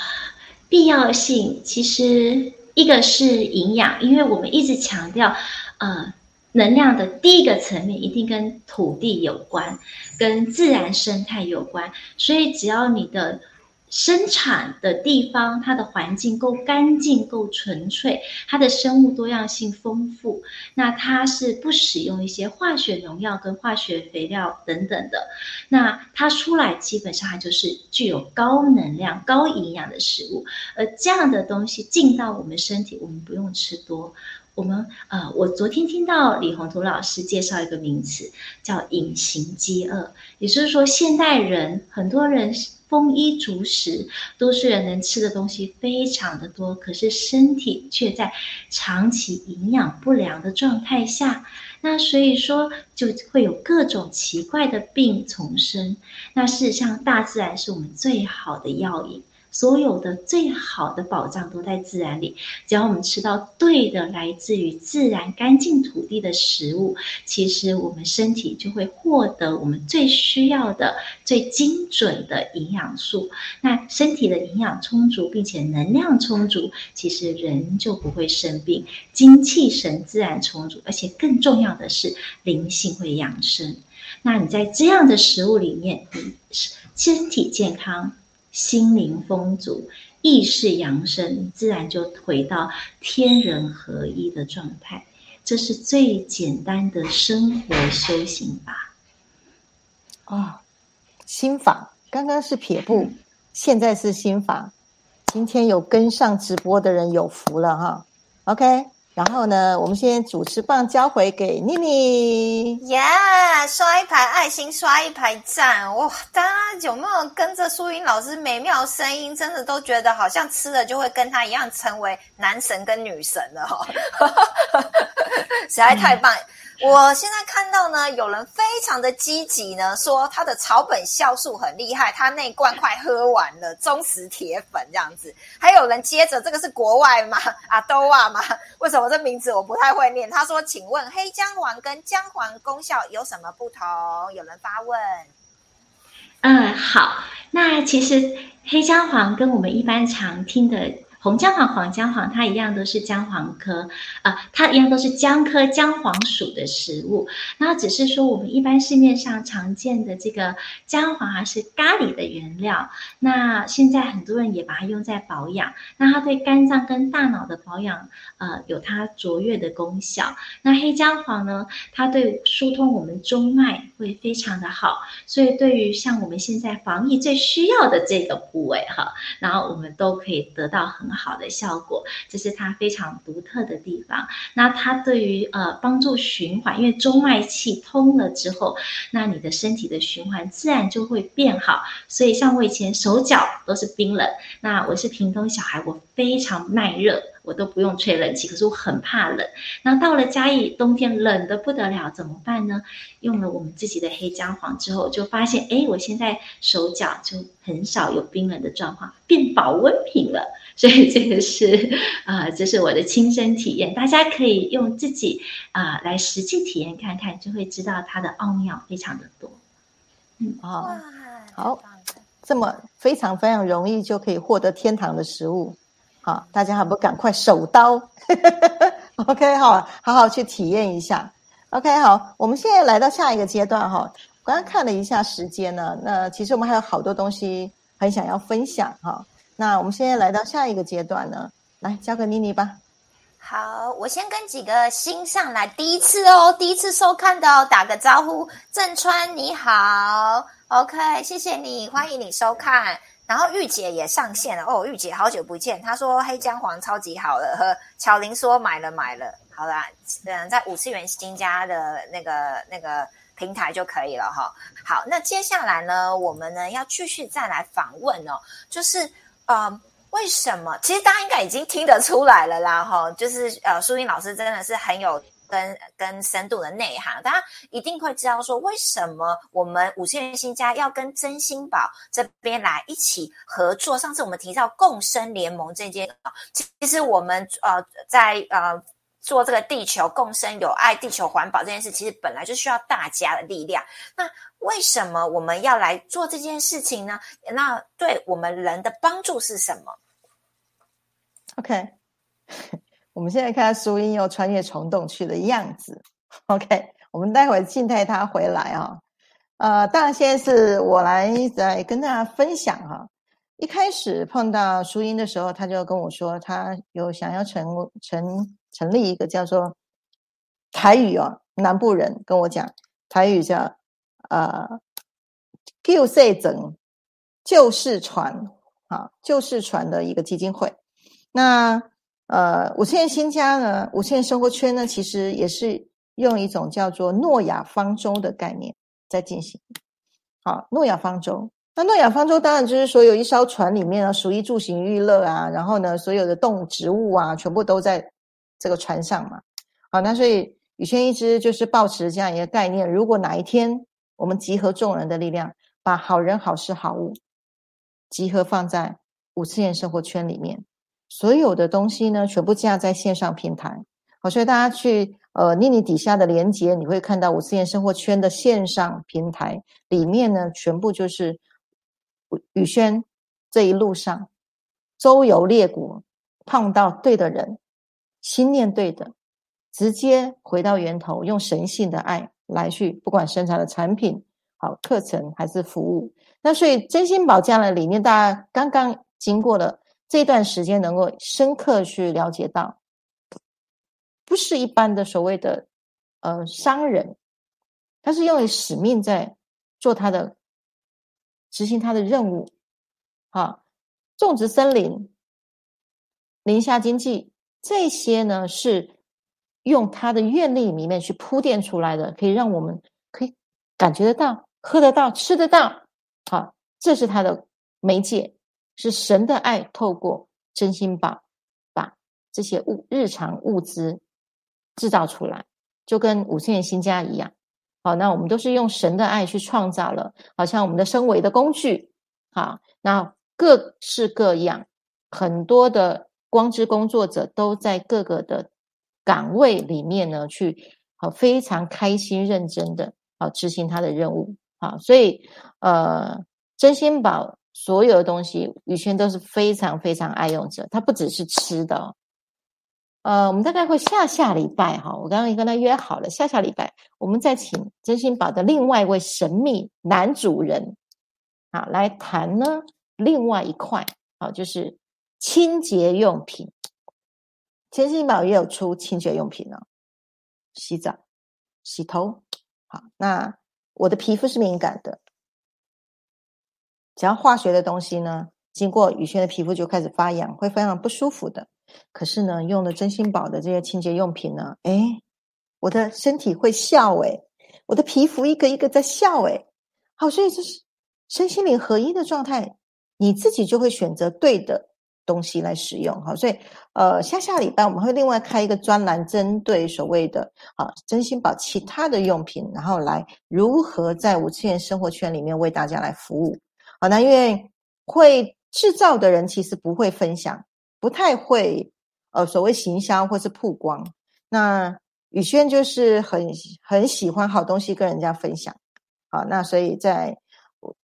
必要性其实一个是营养，因为我们一直强调，呃，能量的第一个层面一定跟土地有关，跟自然生态有关，所以只要你的生产的地方它的环境够干净够纯粹，它的生物多样性丰富，那它是不使用一些化学农药跟化学肥料等等的，那它出来基本上它就是具有高能量高营养的食物，而这样的东西进到我们身体，我们不用吃多。我们呃，我昨天听到李宏图老师介绍一个名词叫隐形饥饿，也就是说现代人很多人丰衣足食，都市人能吃的东西非常的多，可是身体却在长期营养不良的状态下，那所以说就会有各种奇怪的病丛生。那事实上大自然是我们最好的药引，所有的最好的宝藏都在自然里，只要我们吃到对的来自于自然干净土地的食物，其实我们身体就会获得我们最需要的最精准的营养素。那身体的营养充足并且能量充足，其实人就不会生病，精气神自然充足，而且更重要的是灵性会养生。那你在这样的食物里面，你身体健康，心灵丰足，意识扬升，自然就回到天人合一的状态。这是最简单的生活修行法。哦，心法，刚刚是撇步，嗯，现在是心法。今天有跟上直播的人有福了哈。OK， 然后呢，我们先主持棒交回给妮妮。Yeah， 刷一排爱心，刷一排赞。哇，大家有没有跟着淑云老师美妙声音，真的都觉得好像吃了就会跟她一样成为男神跟女神了哦。实在太棒。嗯，我现在看到呢，有人非常的积极呢，说他的草本酵素很厉害，他那罐快喝完了，忠实铁粉这样子。还有人接着，这个是国外吗？啊，都啊吗？为什么？我这名字我不太会念。他说请问黑姜黄跟姜黄功效有什么不同？有人发问。嗯，好，那其实黑姜黄跟我们一般常听的红姜黄黄姜黄它一样都是姜黄科、呃、它一样都是姜科姜黄属的食物，那只是说我们一般市面上常见的这个姜黄它是咖喱的原料，那现在很多人也把它用在保养，那它对肝脏跟大脑的保养呃，有它卓越的功效。那黑姜黄呢，它对疏通我们中脉会非常的好，所以对于像我们现在防疫最需要的这个部位哈，然后我们都可以得到很好的效果，这是它非常独特的地方。那它对于呃帮助循环，因为中脉气通了之后，那你的身体的循环自然就会变好。所以像我以前手脚都是冰冷，那我是屏东小孩，我非常耐热，我都不用吹冷气，可是我很怕冷。那到了嘉义冬天冷得不得了，怎么办呢？用了我们自己的黑姜黄之后，就发现哎，我现在手脚就很少有冰冷的状况，变保温瓶了。所以这个是啊、呃，这是我的亲身体验，大家可以用自己啊、呃、来实际体验看看，就会知道它的奥妙非常的多。嗯，哦，好，这么非常非常容易就可以获得天堂的食物。好，大家还不赶快手刀OK 好，好好去体验一下。 OK 好，我们现在来到下一个阶段。我刚刚看了一下时间呢，那其实我们还有好多东西很想要分享哈。那我们现在来到下一个阶段呢，来交给妮妮吧。好，我先跟几个新上来第一次哦第一次收看的哦打个招呼。郑川你好 OK 谢谢你，欢迎你收看。然后玉姐也上线了哦，玉姐好久不见，她说黑姜黄超级好了，和巧玲说买了买了，好啦，嗯，在五次元新家的那个那个平台就可以了哈、哦。好，那接下来呢，我们呢要继续再来访问哦，就是呃，为什么？其实大家应该已经听得出来了啦哈、哦，就是呃，淑英老师真的是很有。跟跟深度的内涵，大家一定会知道说为什么我们五次元新家要跟真心宝这边来一起合作。上次我们提到共生联盟这件，其实我们呃在呃做这个地球共生友爱地球环保这件事，其实本来就需要大家的力量。那为什么我们要来做这件事情呢？那对我们人的帮助是什么 ？OK 。我们现在看淑英又穿越虫洞去的样子 ，OK， 我们待会儿静待她回来啊、哦。呃，当然现在是我来来跟大家分享哈、啊。一开始碰到淑英的时候，她就跟我说，她有想要成成成立一个叫做台语哦，南部人跟我讲台语叫呃救世整救世船啊救世船的一个基金会，那。呃，五次元新家呢，五次元生活圈呢，其实也是用一种叫做诺亚方舟的概念在进行。好，诺亚方舟，那诺亚方舟当然就是所有一艘船里面啊，食衣住行娱乐啊，然后呢，所有的动物植物啊，全部都在这个船上嘛。好，那所以宇轩一直就是抱持这样一个概念，如果哪一天我们集合众人的力量，把好人好事好物集合放在五次元生活圈里面。所有的东西呢，全部架在线上平台。好，所以大家去呃妮妮底下的连结，你会看到五次元生活圈的线上平台里面呢，全部就是宇轩这一路上周游列国，碰到对的人，心念对的，直接回到源头，用神性的爱来去，不管生产的产品、好课程还是服务。那所以真心宝将来里面，大家刚刚经过了。这段时间能够深刻去了解到，不是一般的所谓的呃商人，他是用于使命在做他的执行他的任务。好，种植森林、林下经济这些呢，是用他的愿力里面去铺垫出来的，可以让我们可以感觉得到、喝得到、吃得到。好，这是他的媒介。是神的爱透过真心宝把这些物日常物资制造出来，就跟五次元新家一样。好，那我们都是用神的爱去创造了，好像我们的身为的工具。好，那各式各样很多的光之工作者都在各个的岗位里面呢，去好非常开心认真的好执行他的任务。好，所以呃真心宝所有的东西，宇轩都是非常非常爱用者。他不只是吃的、哦，呃，我们大概会下下礼拜哈，我刚刚跟他约好了，下下礼拜我们再请真心宝的另外一位神秘男主人，好来谈呢另外一块，好就是清洁用品。真心宝也有出清洁用品哦，洗澡、洗头。好，那我的皮肤是敏感的。只要化学的东西呢，经过宇轩的皮肤就开始发痒，会非常不舒服的。可是呢，用了真心宝的这些清洁用品呢，诶，我的身体会笑诶，我的皮肤一个一个在笑诶。好，所以这是身心灵合一的状态，你自己就会选择对的东西来使用。好，所以呃，下下礼拜我们会另外开一个专栏，针对所谓的啊真心宝其他的用品，然后来如何在五次元生活圈里面为大家来服务。好，那因为会制造的人其实不会分享，不太会呃所谓行销或是曝光。那宇轩就是很很喜欢好东西跟人家分享。好，那所以在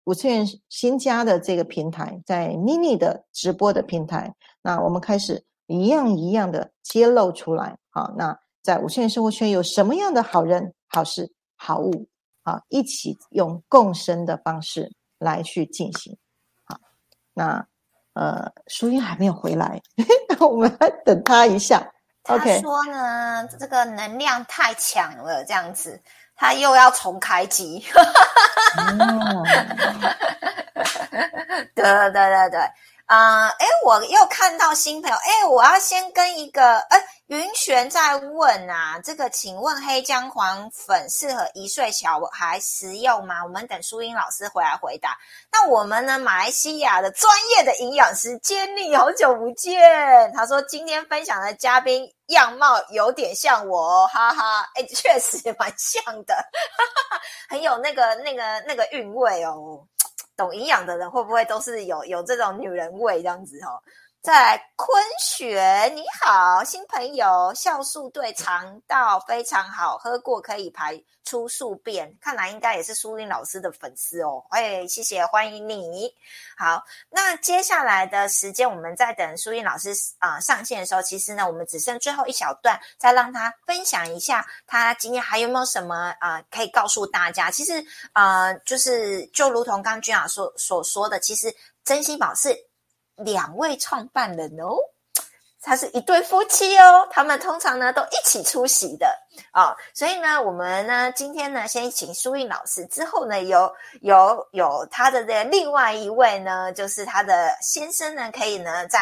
五次元新家的这个平台，在妮妮的直播的平台，那我们开始一样一样的揭露出来。好，那在五次元生活圈有什么样的好人、好事、好物，好一起用共生的方式来去进行。好，那呃，淑云还没有回来，那我们等她一下。他说呢， okay. 这个能量太强了，这样子，他又要重开机。哦，对对对对，啊、呃，哎，我又看到新朋友，哎，我要先跟一个，哎，云璇在问啊，这个，请问黑姜黄粉适合一岁小孩食用吗？我们等淑英老师回来回答。那我们呢，马来西亚的专业的营养师坚力，好久不见，他说今天分享的嘉宾样貌有点像我，哈哈，哎，确实也蛮像的，哈哈，很有那个那个那个韵味哦。懂营养的人会不会都是有有这种女人味这样子齁、哦？再来，坤璇你好，新朋友，酵素对肠道非常好，喝过可以排出宿便，看来应该也是淑云老师的粉丝哦。哎，谢谢，欢迎你。好，那接下来的时间我们在等淑云老师、呃、上线的时候，其实呢我们只剩最后一小段，再让他分享一下他今天还有没有什么、呃、可以告诉大家。其实呃，就是就如同刚君雅 所, 所说的，其实珍稀宝是两位创办人哦，他是一对夫妻哦，他们通常呢都一起出席的哦，所以呢我们呢今天呢先请淑韵老师，之后呢有有有他的这另外一位呢，就是他的先生呢可以呢在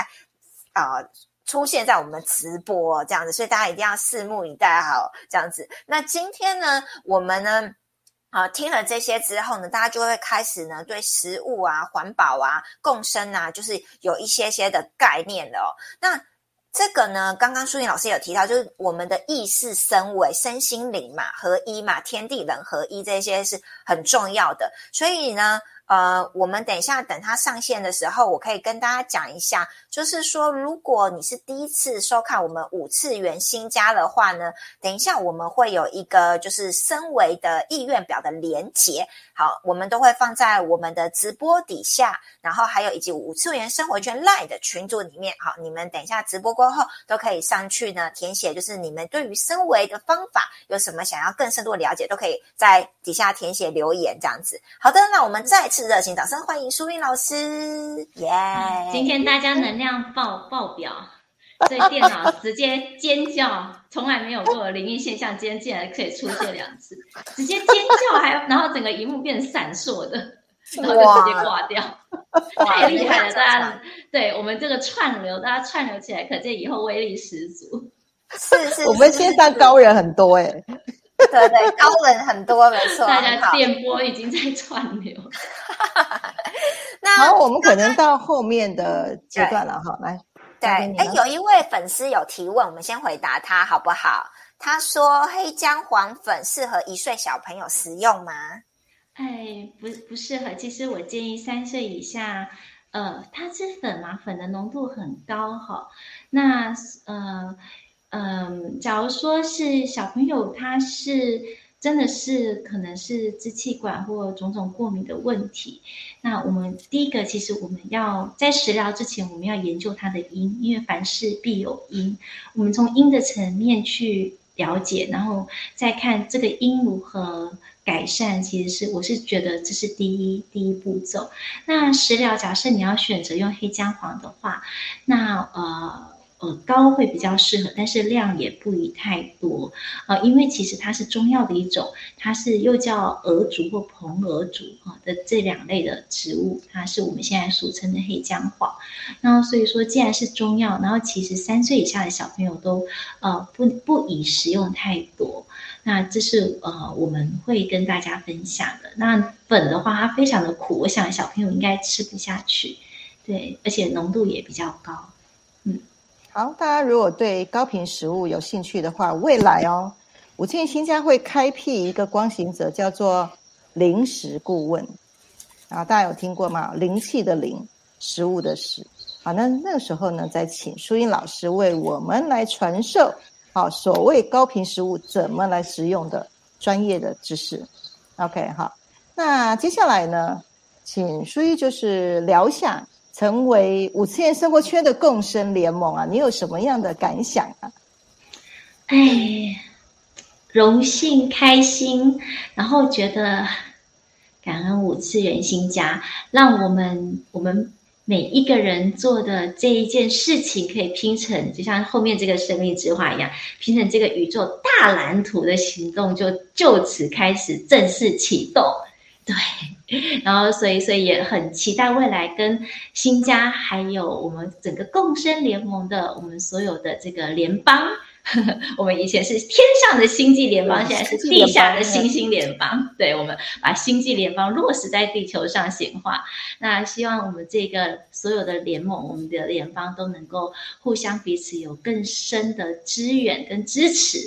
啊、呃、出现在我们直播、哦、这样子，所以大家一定要拭目以待好这样子。那今天呢我们呢。好、啊，听了这些之后呢，大家就会开始呢对食物啊、环保啊、共生啊，就是有一些些的概念了哦。那这个呢，刚刚淑云老师有提到，就是我们的意识身为身心灵嘛合一嘛，天地人合一，这些是很重要的。所以呢，呃，我们等一下等他上线的时候，我可以跟大家讲一下，就是说，如果你是第一次收看我们五次元新家的话呢，等一下我们会有一个就是身为的意愿表的连结，好，我们都会放在我们的直播底下，然后还有以及五次元生活圈 LINE 的群组里面，好，你们等一下直播过后都可以上去呢填写，就是你们对于身为的方法有什么想要更深度的了解，都可以在底下填写留言这样子。好的，那我们再次热情掌声欢迎淑韵老师，耶、yeah ！今天大家能量爆爆表，所以电脑直接尖叫，从来没有过的灵异现象，今天竟然可以出现两次，直接尖叫，还然后整个荧幕变闪烁的，然后就直接挂掉，太厉害了！大家对我们这个串流，大家串流起来，可见以后威力十足。是是，我们线上高人很多哎、欸。对对，高人很多，没错。大家电波已经在串流。那好，我们可能到后面的阶段了哈，来。对，哎，有一位粉丝有提问，我们先回答他好不好？他说：“黑姜黄粉适合一岁小朋友食用吗？”哎，不不适合。其实我建议三岁以下，呃，它是粉嘛，粉的浓度很高哈。那呃。嗯，假如说是小朋友，他是真的是可能是支气管或种种过敏的问题，那我们第一个，其实我们要在食疗之前，我们要研究它的因，因为凡事必有因，我们从因的层面去了解，然后再看这个因如何改善，其实是我是觉得这是第一第一步骤。那食疗，假设你要选择用黑姜黄的话，那呃。呃，膏会比较宜合，但是量也不宜太多，呃，因为其实它是中药的一种，它是又叫鹅竹或蓬鹅竹啊的这两类的植物，它是我们现在俗称的黑姜黄。然后所以说，既然是中药，然后其实三岁以下的小朋友都呃不不宜食用太多。那这是呃我们会跟大家分享的。那粉的话，它非常的苦，我想小朋友应该吃不下去，对，而且浓度也比较高，嗯。好，大家如果对高频食物有兴趣的话，未来哦，我建议新家会开辟一个光行者，叫做零食顾问。啊，大家有听过吗？灵气的灵，食物的食。好，那那个时候呢，再请淑英老师为我们来传授，好，所谓高频食物怎么来食用的专业的知识。OK， 好，那接下来呢，请淑英就是聊一下。成为五次元生活圈的共生联盟啊，你有什么样的感想啊？哎，荣幸、开心，然后觉得感恩五次元新家，让我们我们每一个人做的这一件事情可以拼成，就像后面这个生命之花一样，拼成这个宇宙大蓝图的行动就就此开始正式启动。对，然后所以所以也很期待未来跟新家还有我们整个共生联盟的我们所有的这个联邦我们以前是天上的星际联邦，现在是地下的星星联邦。对，我们把星际联邦落实在地球上显化。那希望我们这个所有的联盟，我们的联邦都能够互相彼此有更深的支援跟支持，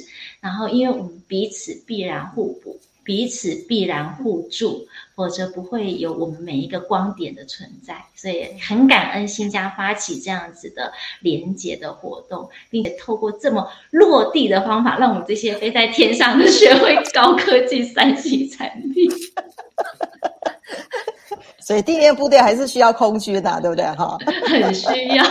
然后因为我们彼此必然互补，彼此必然互助，否则不会有我们每一个光点的存在。所以很感恩新家发起这样子的连结的活动，并且透过这么落地的方法，让我们这些飞在天上的学会高科技三 C 产品。所以地面部队还是需要空军的、啊，对不对？哈，很需要。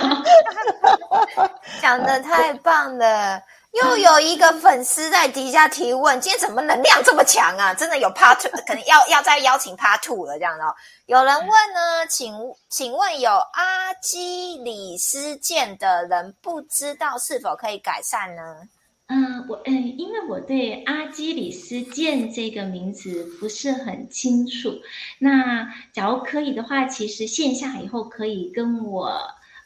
讲得太棒了。又有一个粉丝在底下提问，今天怎么能量这么强啊？真的有 part 二， 可能要要再邀请 part 二 了这样的、哦。有人问呢，请请问有阿基里斯腱的人不知道是否可以改善呢？嗯，我嗯，因为我对阿基里斯腱这个名字不是很清楚。那假如可以的话，其实线下以后可以跟我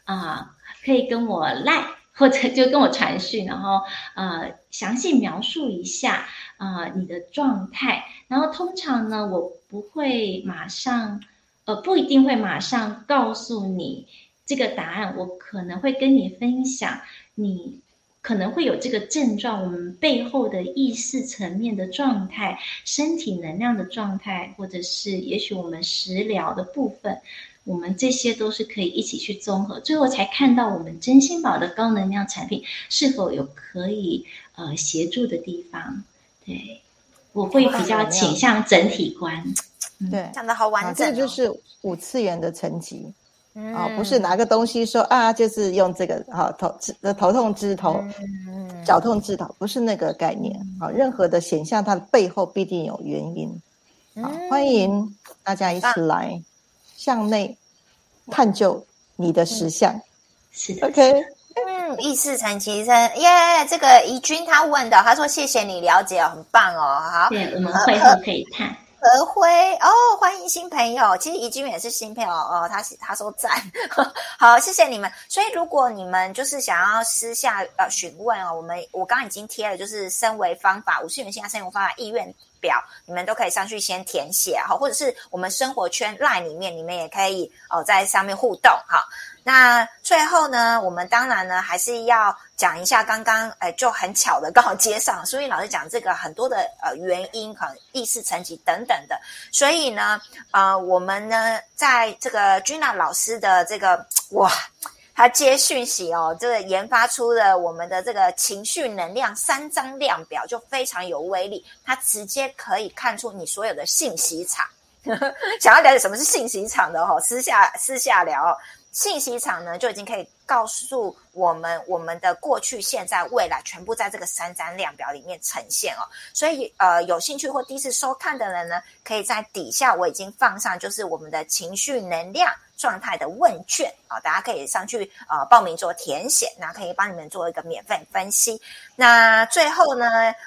啊、呃，可以跟我赖。或者就跟我传讯，然后呃详细描述一下呃你的状态，然后通常呢我不会马上呃不一定会马上告诉你这个答案，我可能会跟你分享你可能会有这个症状，我们背后的意识层面的状态、身体能量的状态，或者是也许我们食疗的部分。我们这些都是可以一起去综合，最后才看到我们真心宝的高能量产品是否有可以呃协助的地方。对，我会比较倾向整体观。嗯、对，讲得好完整、哦啊。这就是五次元的层级、嗯啊、不是拿个东西说啊，就是用这个啊头头痛治头，嗯、脚痛治头，不是那个概念、啊。任何的显象，它的背后必定有原因。啊、欢迎大家一起来。嗯向内探究你的实相、嗯、是的 OK 嗯，意识层级生耶、yeah, 这个怡君他问的，他说谢谢你了解，很棒哦。好，对，我们会后可以看何辉哦，欢迎新朋友，其实怡君也是新朋友哦，他他说赞好，谢谢你们。所以如果你们就是想要私下呃询问哦，我们我刚刚已经贴了，就是身为方法五次元现在生活方法意愿表，你们都可以上去先填写，或者是我们生活圈 LINE 里面你们也可以、哦、在上面互动。好，那最后呢我们当然呢还是要讲一下刚刚、呃、就很巧的刚好接上苏韵老师讲这个很多的、呃、原因和意识层级等等的，所以呢呃，我们呢在这个 Gina 老师的这个哇他接讯息哦，这个研发出了我们的这个情绪能量三张量表，就非常有威力。他直接可以看出你所有的信息场，想要了解什么是信息场的哦，私下私下聊、哦。信息场呢，就已经可以告诉我们我们的过去、现在、未来，全部在这个三张量表里面呈现哦。所以呃，有兴趣或第一次收看的人呢，可以在底下我已经放上，就是我们的情绪能量状态的问卷、哦、大家可以上去、呃、报名做填写，那可以帮你们做一个免费分析。那最后呢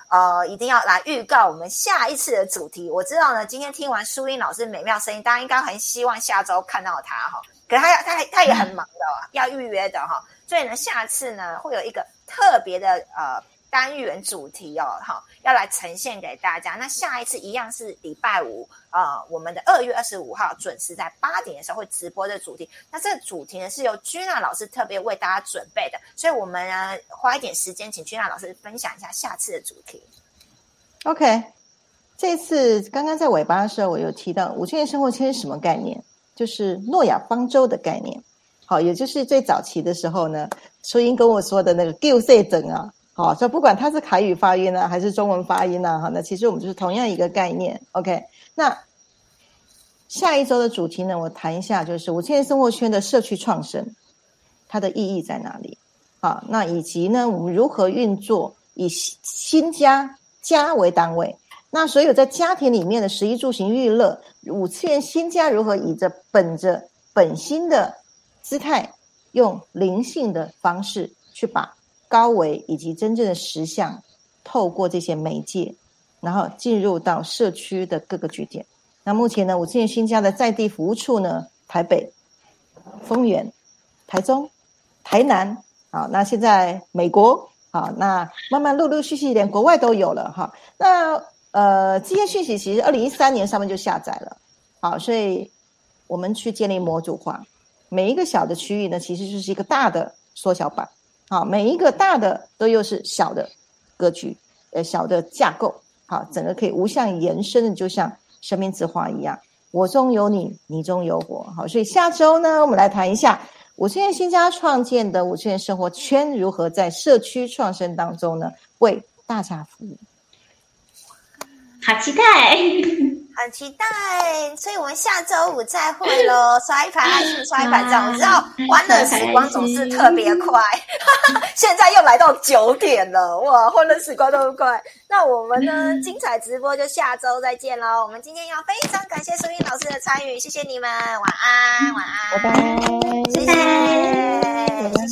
呃，一定要来预告我们下一次的主题。我知道呢今天听完苏韵老师美妙声音，大家应该很希望下周看到他、哦、可是 他, 他, 他也很忙的、哦、要预约的、哦、所以呢下次呢会有一个特别的呃单元主题哦，好，要来呈现给大家。那下一次一样是礼拜五，呃，我们的二月二十五号准时在八点的时候会直播的主题。那这个主题呢是由Gina老师特别为大家准备的，所以我们呢花一点时间请Gina老师分享一下下次的主题。OK， 这次刚刚在尾巴的时候我有提到五次元生活圈是什么概念，就是诺亚方舟的概念。好，也就是最早期的时候呢，初音跟我说的那个救世主啊。好，所以不管它是台语发音啊，还是中文发音啊，那其实我们就是同样一个概念。 OK， 那下一周的主题呢，我谈一下就是五次元生活圈的社区创生，它的意义在哪里。好，那以及呢我们如何运作以新家家为单位，那所有在家庭里面的食衣住行娱乐，五次元新家如何以着本着本心的姿态，用灵性的方式去把高维以及真正的实相透过这些媒介，然后进入到社区的各个据点。那目前呢，我之前新加的在地服务处呢，台北、丰原、台中、台南，好，那现在美国，好，那慢慢陆陆续续连国外都有了哈。那呃，这些讯息其实二零一三年上面就下载了，好，所以我们去建立模组化，每一个小的区域呢，其实就是一个大的缩小版，好，每一个大的都又是小的格局，呃，小的架构，好，整个可以无限延伸的，就像生命之花一样，我中有你，你中有我。好，所以下周呢，我们来谈一下五千元新家创建的五千元生活圈如何在社区创生当中呢，为大家服务。好期待，很期待，所以我们下周五再会咯。刷一排爱心，刷一排这样，我知道玩的时光总是特别快现在又来到九点了，哇，欢乐时光都快。那我们呢，精彩直播就下周再见咯。我们今天要非常感谢淑菡老师的参与，谢谢你们，晚安晚安，拜拜，谢谢。